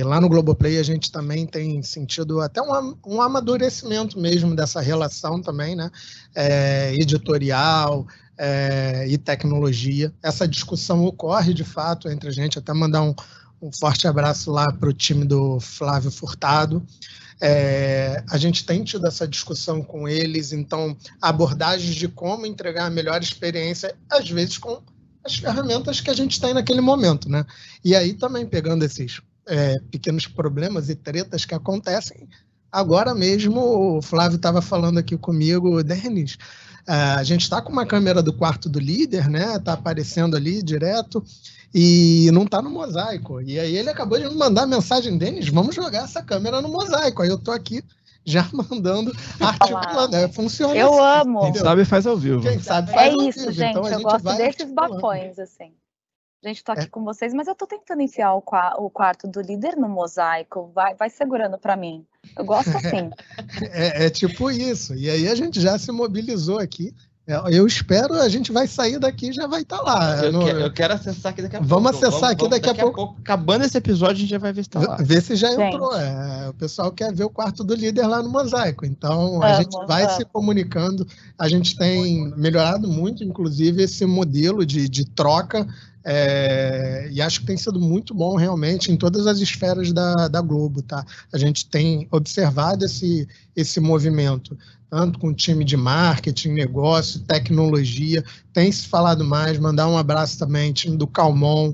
lá no Globoplay a gente também tem sentido até um amadurecimento mesmo dessa relação também, né, editorial, e tecnologia. Essa discussão ocorre, de fato, entre a gente, até mandar um forte abraço lá para o time do Flávio Furtado. A gente tem tido essa discussão com eles, então, abordagens de como entregar a melhor experiência, às vezes com as ferramentas que a gente tem naquele momento, né? E aí também pegando esses pequenos problemas e tretas que acontecem, agora mesmo o Flávio estava falando aqui comigo, Denis, a gente está com uma câmera do quarto do líder, né? Tá aparecendo ali direto e não tá no mosaico. E aí ele acabou de me mandar a mensagem, Denis, vamos jogar essa câmera no mosaico. Aí eu tô aqui já mandando, articulando. Funciona. Eu assim, amo. Entendeu? Quem sabe faz ao vivo. Quem sabe faz ao vivo. Gente, então, eu gosto desses bafões, assim. Gente, tô aqui com vocês, mas eu tô tentando enfiar o quarto do líder no mosaico. Vai segurando para mim. Eu gosto assim. É tipo isso. E aí a gente já se mobilizou aqui. Eu espero, a gente vai sair daqui e já vai estar lá. Eu quero acessar aqui daqui a pouco. Vamos acessar aqui daqui a pouco. Acabando esse episódio, a gente já vai ver se está lá. Ver se já entrou. O pessoal quer ver o quarto do líder lá no mosaico. Então, a gente vai se comunicando. A gente tem melhorado muito, inclusive, esse modelo de troca. E acho que tem sido muito bom realmente em todas as esferas da Globo, tá? A gente tem observado esse movimento, tanto com o time de marketing, negócio, tecnologia, tem se falado mais, mandar um abraço também, time do Calmon,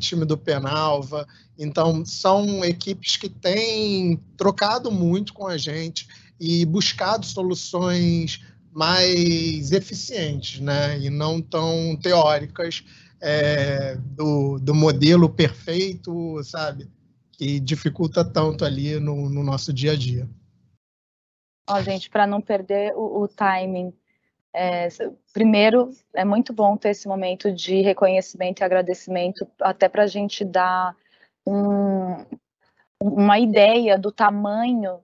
time do Penalva, então são equipes que têm trocado muito com a gente e buscado soluções mais eficientes, né? E não tão teóricas, do modelo perfeito, sabe? Que dificulta tanto ali no nosso dia a dia. Ó, gente, para não perder o timing, primeiro, é muito bom ter esse momento de reconhecimento e agradecimento, até para a gente dar uma ideia do tamanho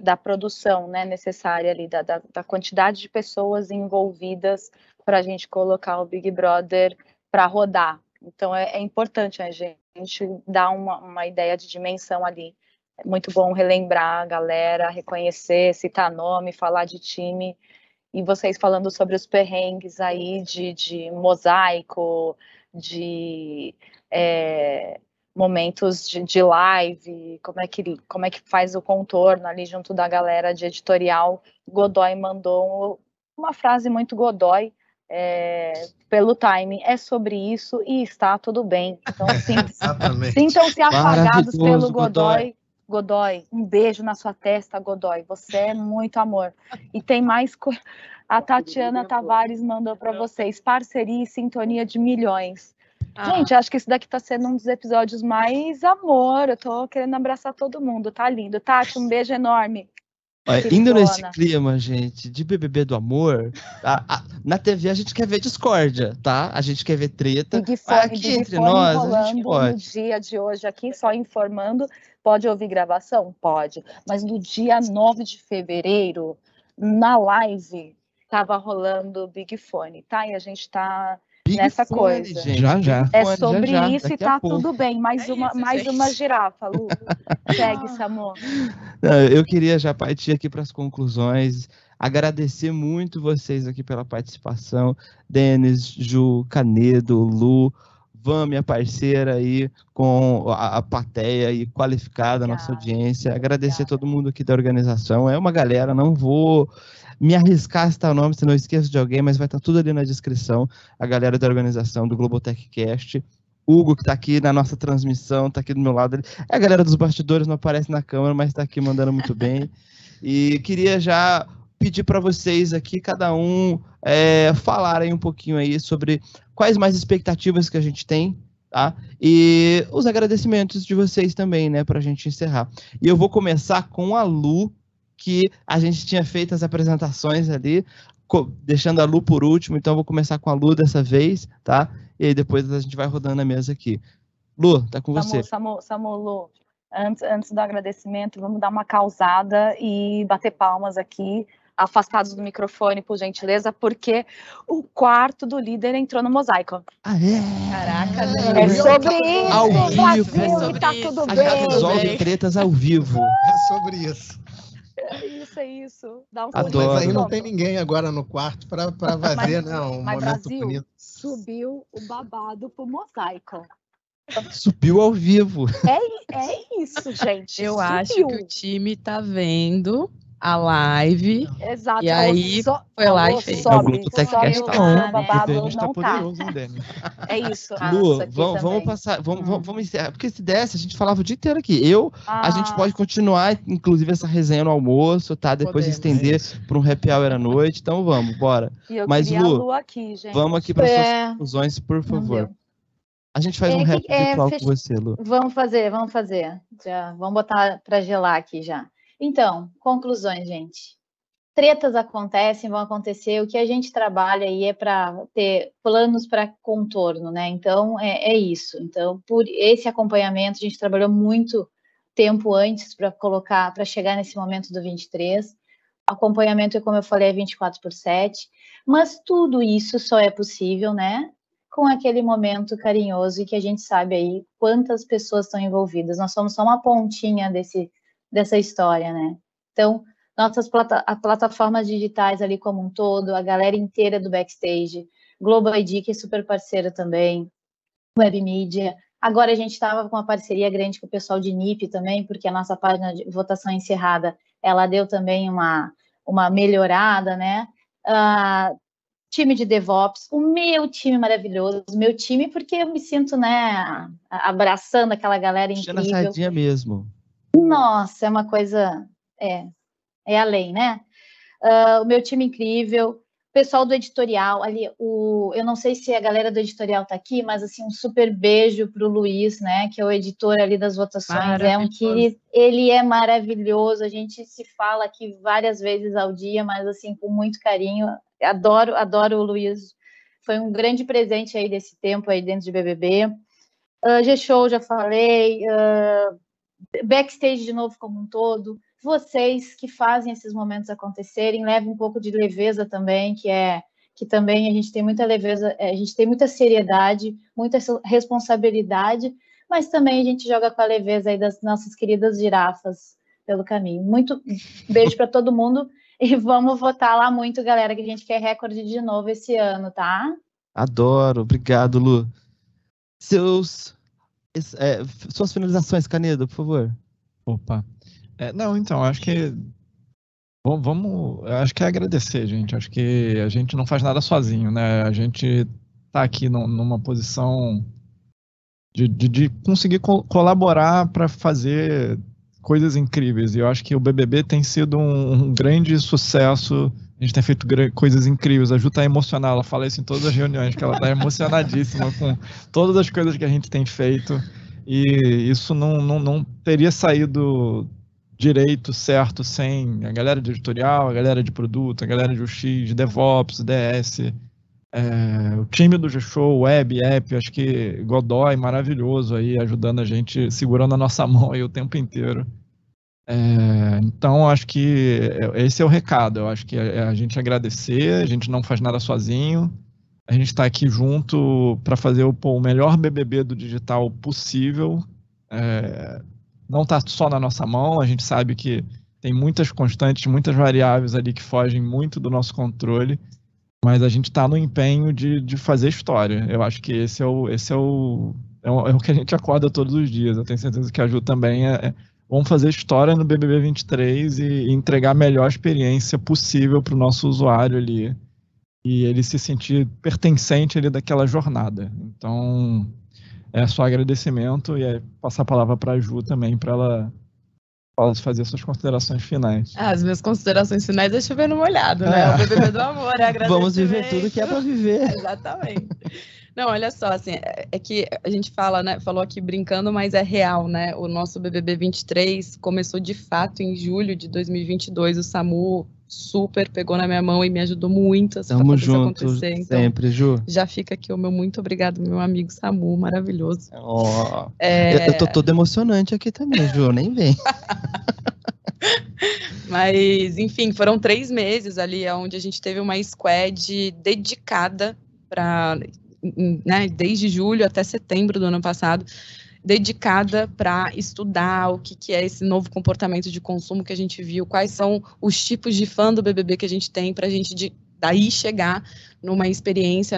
da produção, né, necessária ali, da quantidade de pessoas envolvidas para a gente colocar o Big Brother para rodar. Então, é importante a gente dar uma ideia de dimensão ali. É muito bom relembrar a galera, reconhecer, citar nome, falar de time. E vocês falando sobre os perrengues aí de mosaico, de... momentos de live, como é que faz o contorno ali junto da galera de editorial. Godoy mandou uma frase muito Godoy pelo timing, é sobre isso e está tudo bem. Então, sintam-se afagados pelo Godoy. Godoy, um beijo na sua testa, Godoy, você é muito amor. E tem mais coisa, a Tatiana Tavares mandou para vocês, parceria e sintonia de milhões. Gente, acho que esse daqui tá sendo um dos episódios mais amor, eu tô querendo abraçar todo mundo, tá lindo. Tati, um beijo enorme. Indo nesse clima, gente, de BBB do amor, na TV a gente quer ver discórdia, tá? A gente quer ver treta. Aqui entre nós, a gente pode. No dia de hoje aqui, só informando, pode ouvir gravação? Pode. Mas no dia 9 de fevereiro, na live, tava rolando Big Fone, tá? E a gente tá... nessa coisa. Gente, é sobre isso e tá tudo bem. Mais uma girafa, Lu. Segue, Samu. Eu queria já partir aqui para as conclusões. Agradecer muito vocês aqui pela participação. Denis, Ju, Canedo, Lu, Van, minha parceira aí, com a plateia aí qualificada, nossa audiência. Agradecer a todo mundo aqui da organização. É uma galera, não vou... me arriscar a citar o nome, se não esqueço de alguém, mas vai estar tudo ali na descrição, a galera da organização do Globo TechCast, Hugo, que está aqui na nossa transmissão, está aqui do meu lado, é a galera dos bastidores, não aparece na câmera, mas está aqui mandando muito bem, e queria já pedir para vocês aqui, cada um, falarem um pouquinho aí sobre quais mais expectativas que a gente tem, tá? E os agradecimentos de vocês também, né, para a gente encerrar. E eu vou começar com a Lu, que a gente tinha feito as apresentações ali, deixando a Lu por último, então eu vou começar com a Lu dessa vez, tá? E aí depois a gente vai rodando a mesa aqui. Lu, tá com você. Samu, Lu, antes do agradecimento, vamos dar uma causada e bater palmas aqui, afastados do microfone, por gentileza, porque o quarto do líder entrou no mosaico. Ah, é? Caraca, né? É sobre isso, ao Brasil, vivo. É sobre tá isso. Tudo bem. A gente resolve tretas ao vivo. É sobre isso. É isso. Dá um mas aí não tem ninguém agora no quarto para fazer, né? Mas Brasil bonito. Subiu o babado pro mosaico. Subiu ao vivo. É isso, gente. Eu acho que o time tá vendo a live. Exato. E aí foi lá e fez. O Globo TechCast tá on. A gente tá poderoso, hein, Dani? É isso. Lu, vamos passar, vamos encerrar. Porque se desse, a gente falava o dia inteiro aqui. A gente pode continuar, inclusive, essa resenha no almoço, tá? Depois estender para um happy hour à noite. Então vamos, bora. Mas, Lu, aqui, gente. Vamos aqui para suas conclusões, por favor. A gente faz um rap virtual com você, Lu. Vamos fazer. Vamos botar para gelar aqui já. Então, conclusões, gente. Tretas acontecem, vão acontecer. O que a gente trabalha aí é para ter planos para contorno, né? Então, é isso. Então, por esse acompanhamento, a gente trabalhou muito tempo antes para chegar nesse momento do 23. Acompanhamento, como eu falei, é 24/7. Mas tudo isso só é possível, né? Com aquele momento carinhoso e que a gente sabe aí quantas pessoas estão envolvidas. Nós somos só uma pontinha dessa história, né? Então, nossas plataformas digitais ali como um todo, a galera inteira do backstage, Globo ID, que é super parceira também, Web Media. Agora a gente estava com uma parceria grande com o pessoal de Nip também, porque a nossa página de votação encerrada, ela deu também uma melhorada, né? Time de DevOps, o meu time maravilhoso, meu time, porque eu me sinto, né, abraçando aquela galera incrível. Puxando a sardinha mesmo. Nossa, é uma coisa, é além, né? O meu time incrível, o pessoal do editorial, ali, eu não sei se a galera do editorial tá aqui, mas assim, um super beijo pro Luiz, né, que é o editor ali das votações, ele é maravilhoso, a gente se fala aqui várias vezes ao dia, mas assim, com muito carinho, adoro o Luiz, foi um grande presente aí desse tempo aí dentro de BBB, Gshow, já falei, backstage de novo como um todo, vocês que fazem esses momentos acontecerem, levem um pouco de leveza também, que também a gente tem muita leveza, a gente tem muita seriedade, muita responsabilidade, mas também a gente joga com a leveza aí das nossas queridas girafas pelo caminho. Muito beijo para todo mundo e vamos votar lá muito, galera, que a gente quer recorde de novo esse ano, tá? Adoro, obrigado, Lu. Suas finalizações, Canedo, por favor. Opa. Não, então, acho que... Vamos... Acho que é agradecer, gente. Acho que a gente não faz nada sozinho, né? A gente tá aqui numa posição de conseguir colaborar para fazer coisas incríveis. E eu acho que o BBB tem sido um grande sucesso. A gente tem feito coisas incríveis, a Ju tá emocional, ela fala isso em todas as reuniões, que ela tá emocionadíssima com todas as coisas que a gente tem feito, e isso não teria saído direito certo sem a galera de editorial, a galera de produto, a galera de UX, DevOps, DS, o time do Gshow, web, app, acho que Godoy, maravilhoso aí, ajudando a gente, segurando a nossa mão aí o tempo inteiro. Então, acho que esse é o recado, eu acho que é a gente agradecer, a gente não faz nada sozinho, a gente está aqui junto para fazer o melhor BBB do digital possível, não está só na nossa mão, a gente sabe que tem muitas constantes, muitas variáveis ali que fogem muito do nosso controle, mas a gente está no empenho de fazer história. Eu acho que esse é o que a gente acorda todos os dias. Eu tenho certeza que a Ju também vamos fazer história no BBB23 e entregar a melhor experiência possível para o nosso usuário ali. E ele se sentir pertencente ali daquela jornada. Então, é só agradecimento e passar a palavra para a Ju também, para ela fazer suas consideraças finais. As minhas considerações finais é chover no molhado, né? O BBB do amor, é agradecimento. Vamos viver tudo que é para viver. Exatamente. Não, olha só, assim, é que a gente fala, né? Falou aqui brincando, mas é real, né? O nosso BBB 23 começou de fato em julho de 2022, o Samu super pegou na minha mão e me ajudou muito. Tamo junto, acontecer. Então, sempre, Ju. Já fica aqui o meu muito obrigado, meu amigo Samu, maravilhoso. Oh, eu tô toda emocionante aqui também, Ju, nem vem. Mas, enfim, foram 3 meses ali, onde a gente teve uma squad dedicada para, né, desde julho até setembro do ano passado, dedicada para estudar o que é esse novo comportamento de consumo que a gente viu, quais são os tipos de fã do BBB que a gente tem, para a gente daí chegar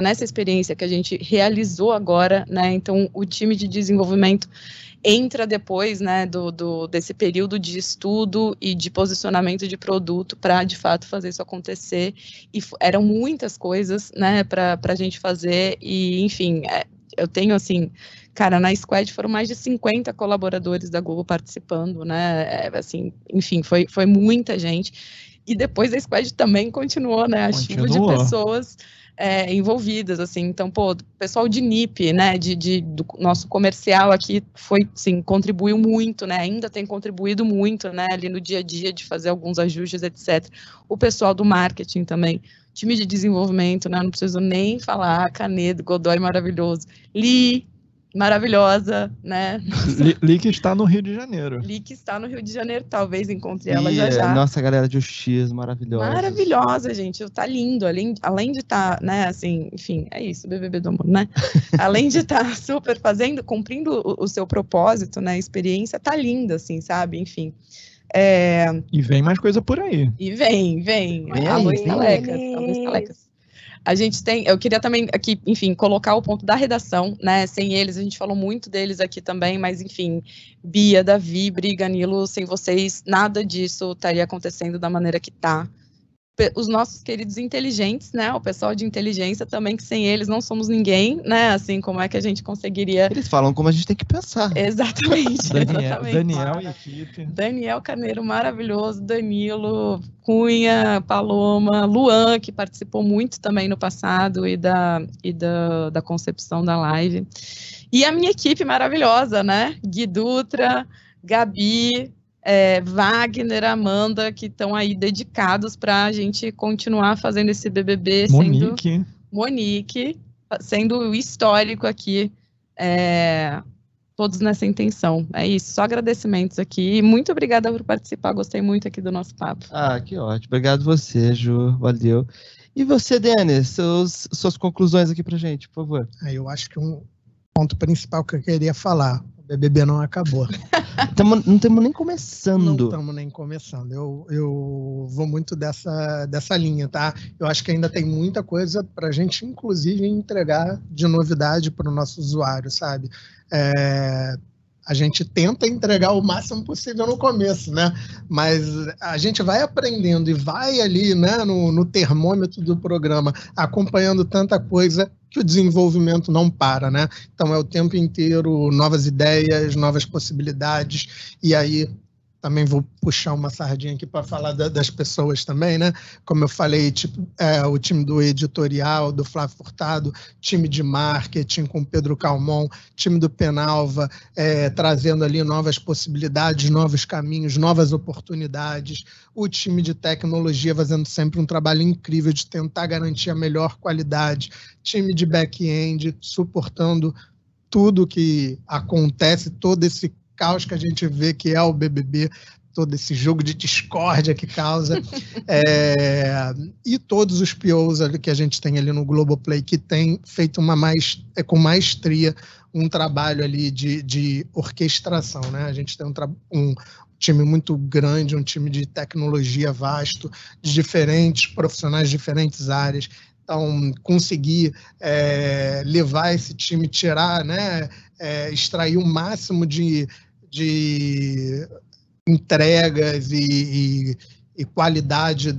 nessa experiência que a gente realizou agora, né? Então, o time de desenvolvimento entra depois, né, desse período de estudo e de posicionamento de produto para, de fato, fazer isso acontecer. E eram muitas coisas, né, para a gente fazer e, enfim... Eu tenho, assim, cara, na Squad foram mais de 50 colaboradores da Globo participando, né, assim, enfim, foi muita gente. E depois a Squad também continuou, né, a chuva de pessoas envolvidas, assim. Então, pô, o pessoal de Nip, né, do nosso comercial aqui foi, sim, contribuiu muito, né, ainda tem contribuído muito, né, ali no dia a dia de fazer alguns ajustes, etc. O pessoal do marketing também. Time de desenvolvimento, né? Não preciso nem falar. Canedo, Godoy, maravilhoso. Li, maravilhosa, né? Lick está no Rio de Janeiro. Lick está no Rio de Janeiro, talvez encontre ela já já. Nossa, galera de UX, maravilhosa. Maravilhosa, gente. Tá lindo. Além de estar, né, assim, enfim, é isso, BBB do amor, né? Além de estar super fazendo, cumprindo o seu propósito, né? A experiência tá linda, assim, sabe? Enfim. E vem mais coisa por aí. E vem. A Luiz Calecas. A gente tem, eu queria também aqui, enfim, colocar o ponto da redação, né, sem eles, a gente falou muito deles aqui também, mas enfim, Bia, Davi, Briga, Nilo, sem vocês, nada disso estaria acontecendo da maneira que tá. Os nossos queridos inteligentes, né, o pessoal de inteligência também, que sem eles não somos ninguém, né, assim, como é que a gente conseguiria... Eles falam como a gente tem que pensar. Exatamente. Daniel e equipe. Daniel Carneiro, maravilhoso, Danilo, Cunha, Paloma, Luan, que participou muito também no passado e da concepção da live. E a minha equipe maravilhosa, né, Gui Dutra, Gabi... Wagner, Amanda, que estão aí dedicados para a gente continuar fazendo esse BBB. Monique, sendo o histórico aqui, todos nessa intenção. É isso, só agradecimentos aqui. Muito obrigada por participar, gostei muito aqui do nosso papo. Ah, que ótimo. Obrigado você, Ju, valeu. E você, Denis, suas conclusões aqui pra gente, por favor. Eu acho que um ponto principal que eu queria falar: o BBB não acabou. Não estamos nem começando. Não estamos nem começando. Eu vou muito dessa linha, tá? Eu acho que ainda tem muita coisa para a gente, inclusive, entregar de novidade para o nosso usuário, sabe? A gente tenta entregar o máximo possível no começo, né? Mas a gente vai aprendendo e vai ali, né, no termômetro do programa, acompanhando tanta coisa que o desenvolvimento não para, né? Então é o tempo inteiro novas ideias, novas possibilidades, e aí também vou puxar uma sardinha aqui para falar das pessoas também, né? Como eu falei, tipo, o time do editorial, do Flávio Furtado, time de marketing com Pedro Calmon, time do Penalva, trazendo ali novas possibilidades, novos caminhos, novas oportunidades, o time de tecnologia fazendo sempre um trabalho incrível de tentar garantir a melhor qualidade, time de back-end suportando tudo que acontece, todo esse caos que a gente vê que é o BBB, todo esse jogo de discórdia que causa, e todos os POs que a gente tem ali no Globoplay, que tem feito com maestria um trabalho ali de orquestração, né? A gente tem um time muito grande, um time de tecnologia vasto, de diferentes profissionais, diferentes áreas. Então, conseguir levar esse time, tirar, né, extrair o máximo de entregas e qualidade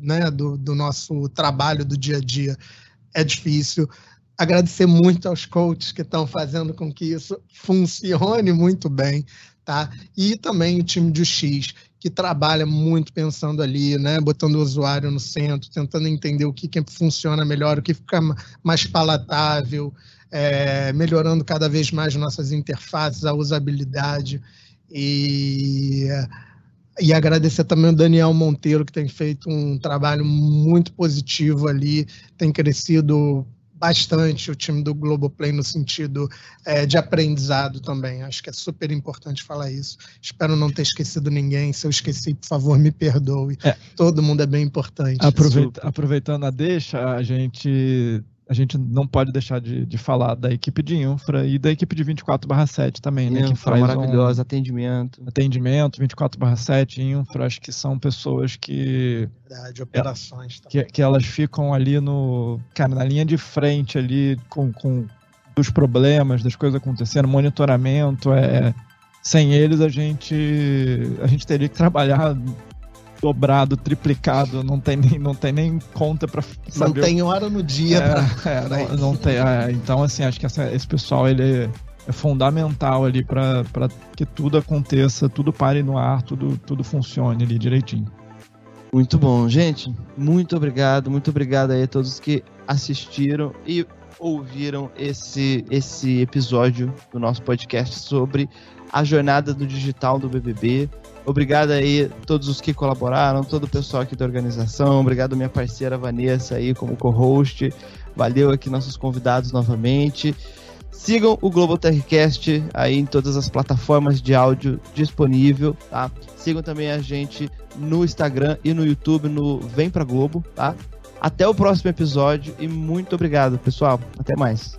né, do nosso trabalho do dia a dia é difícil. Agradecer muito aos coaches que estão fazendo com que isso funcione muito bem, tá? E também o time de UX, que trabalha muito pensando ali, né, botando o usuário no centro, tentando entender o que funciona melhor, o que fica mais palatável, melhorando cada vez mais nossas interfaces, a usabilidade. E agradecer também o Daniel Monteiro, que tem feito um trabalho muito positivo ali, tem crescido bastante o time do Globoplay no sentido de aprendizado também. Acho que é super importante falar isso. Espero não ter esquecido ninguém. Se eu esqueci, por favor, me perdoe. Todo mundo é bem importante. Aproveitando a deixa, a gente não pode deixar de falar da equipe de infra e da equipe de 24/7 também, né? Infra, que faz maravilhosa, atendimento, 24/7, infra, acho que são pessoas que... Verdade, operações também. Que elas ficam ali na linha de frente ali com os problemas, das coisas acontecendo, monitoramento, sem eles a gente teria que trabalhar dobrado, triplicado, não tem nem conta para saber. Não tem hora no dia. Não tem. Então, assim, acho que esse pessoal ele é fundamental ali para que tudo aconteça, tudo pare no ar, tudo funcione ali direitinho. Muito bom, gente. Muito obrigado aí a todos que assistiram e ouviram esse episódio do nosso podcast sobre a jornada do digital do BBB. Obrigado aí a todos os que colaboraram, todo o pessoal aqui da organização. Obrigado minha parceira Vanessa aí como co-host. Valeu aqui nossos convidados novamente. Sigam o Globo TechCast aí em todas as plataformas de áudio disponível, tá? Sigam também a gente no Instagram e no YouTube no Vem Pra Globo, tá? Até o próximo episódio e muito obrigado, pessoal. Até mais.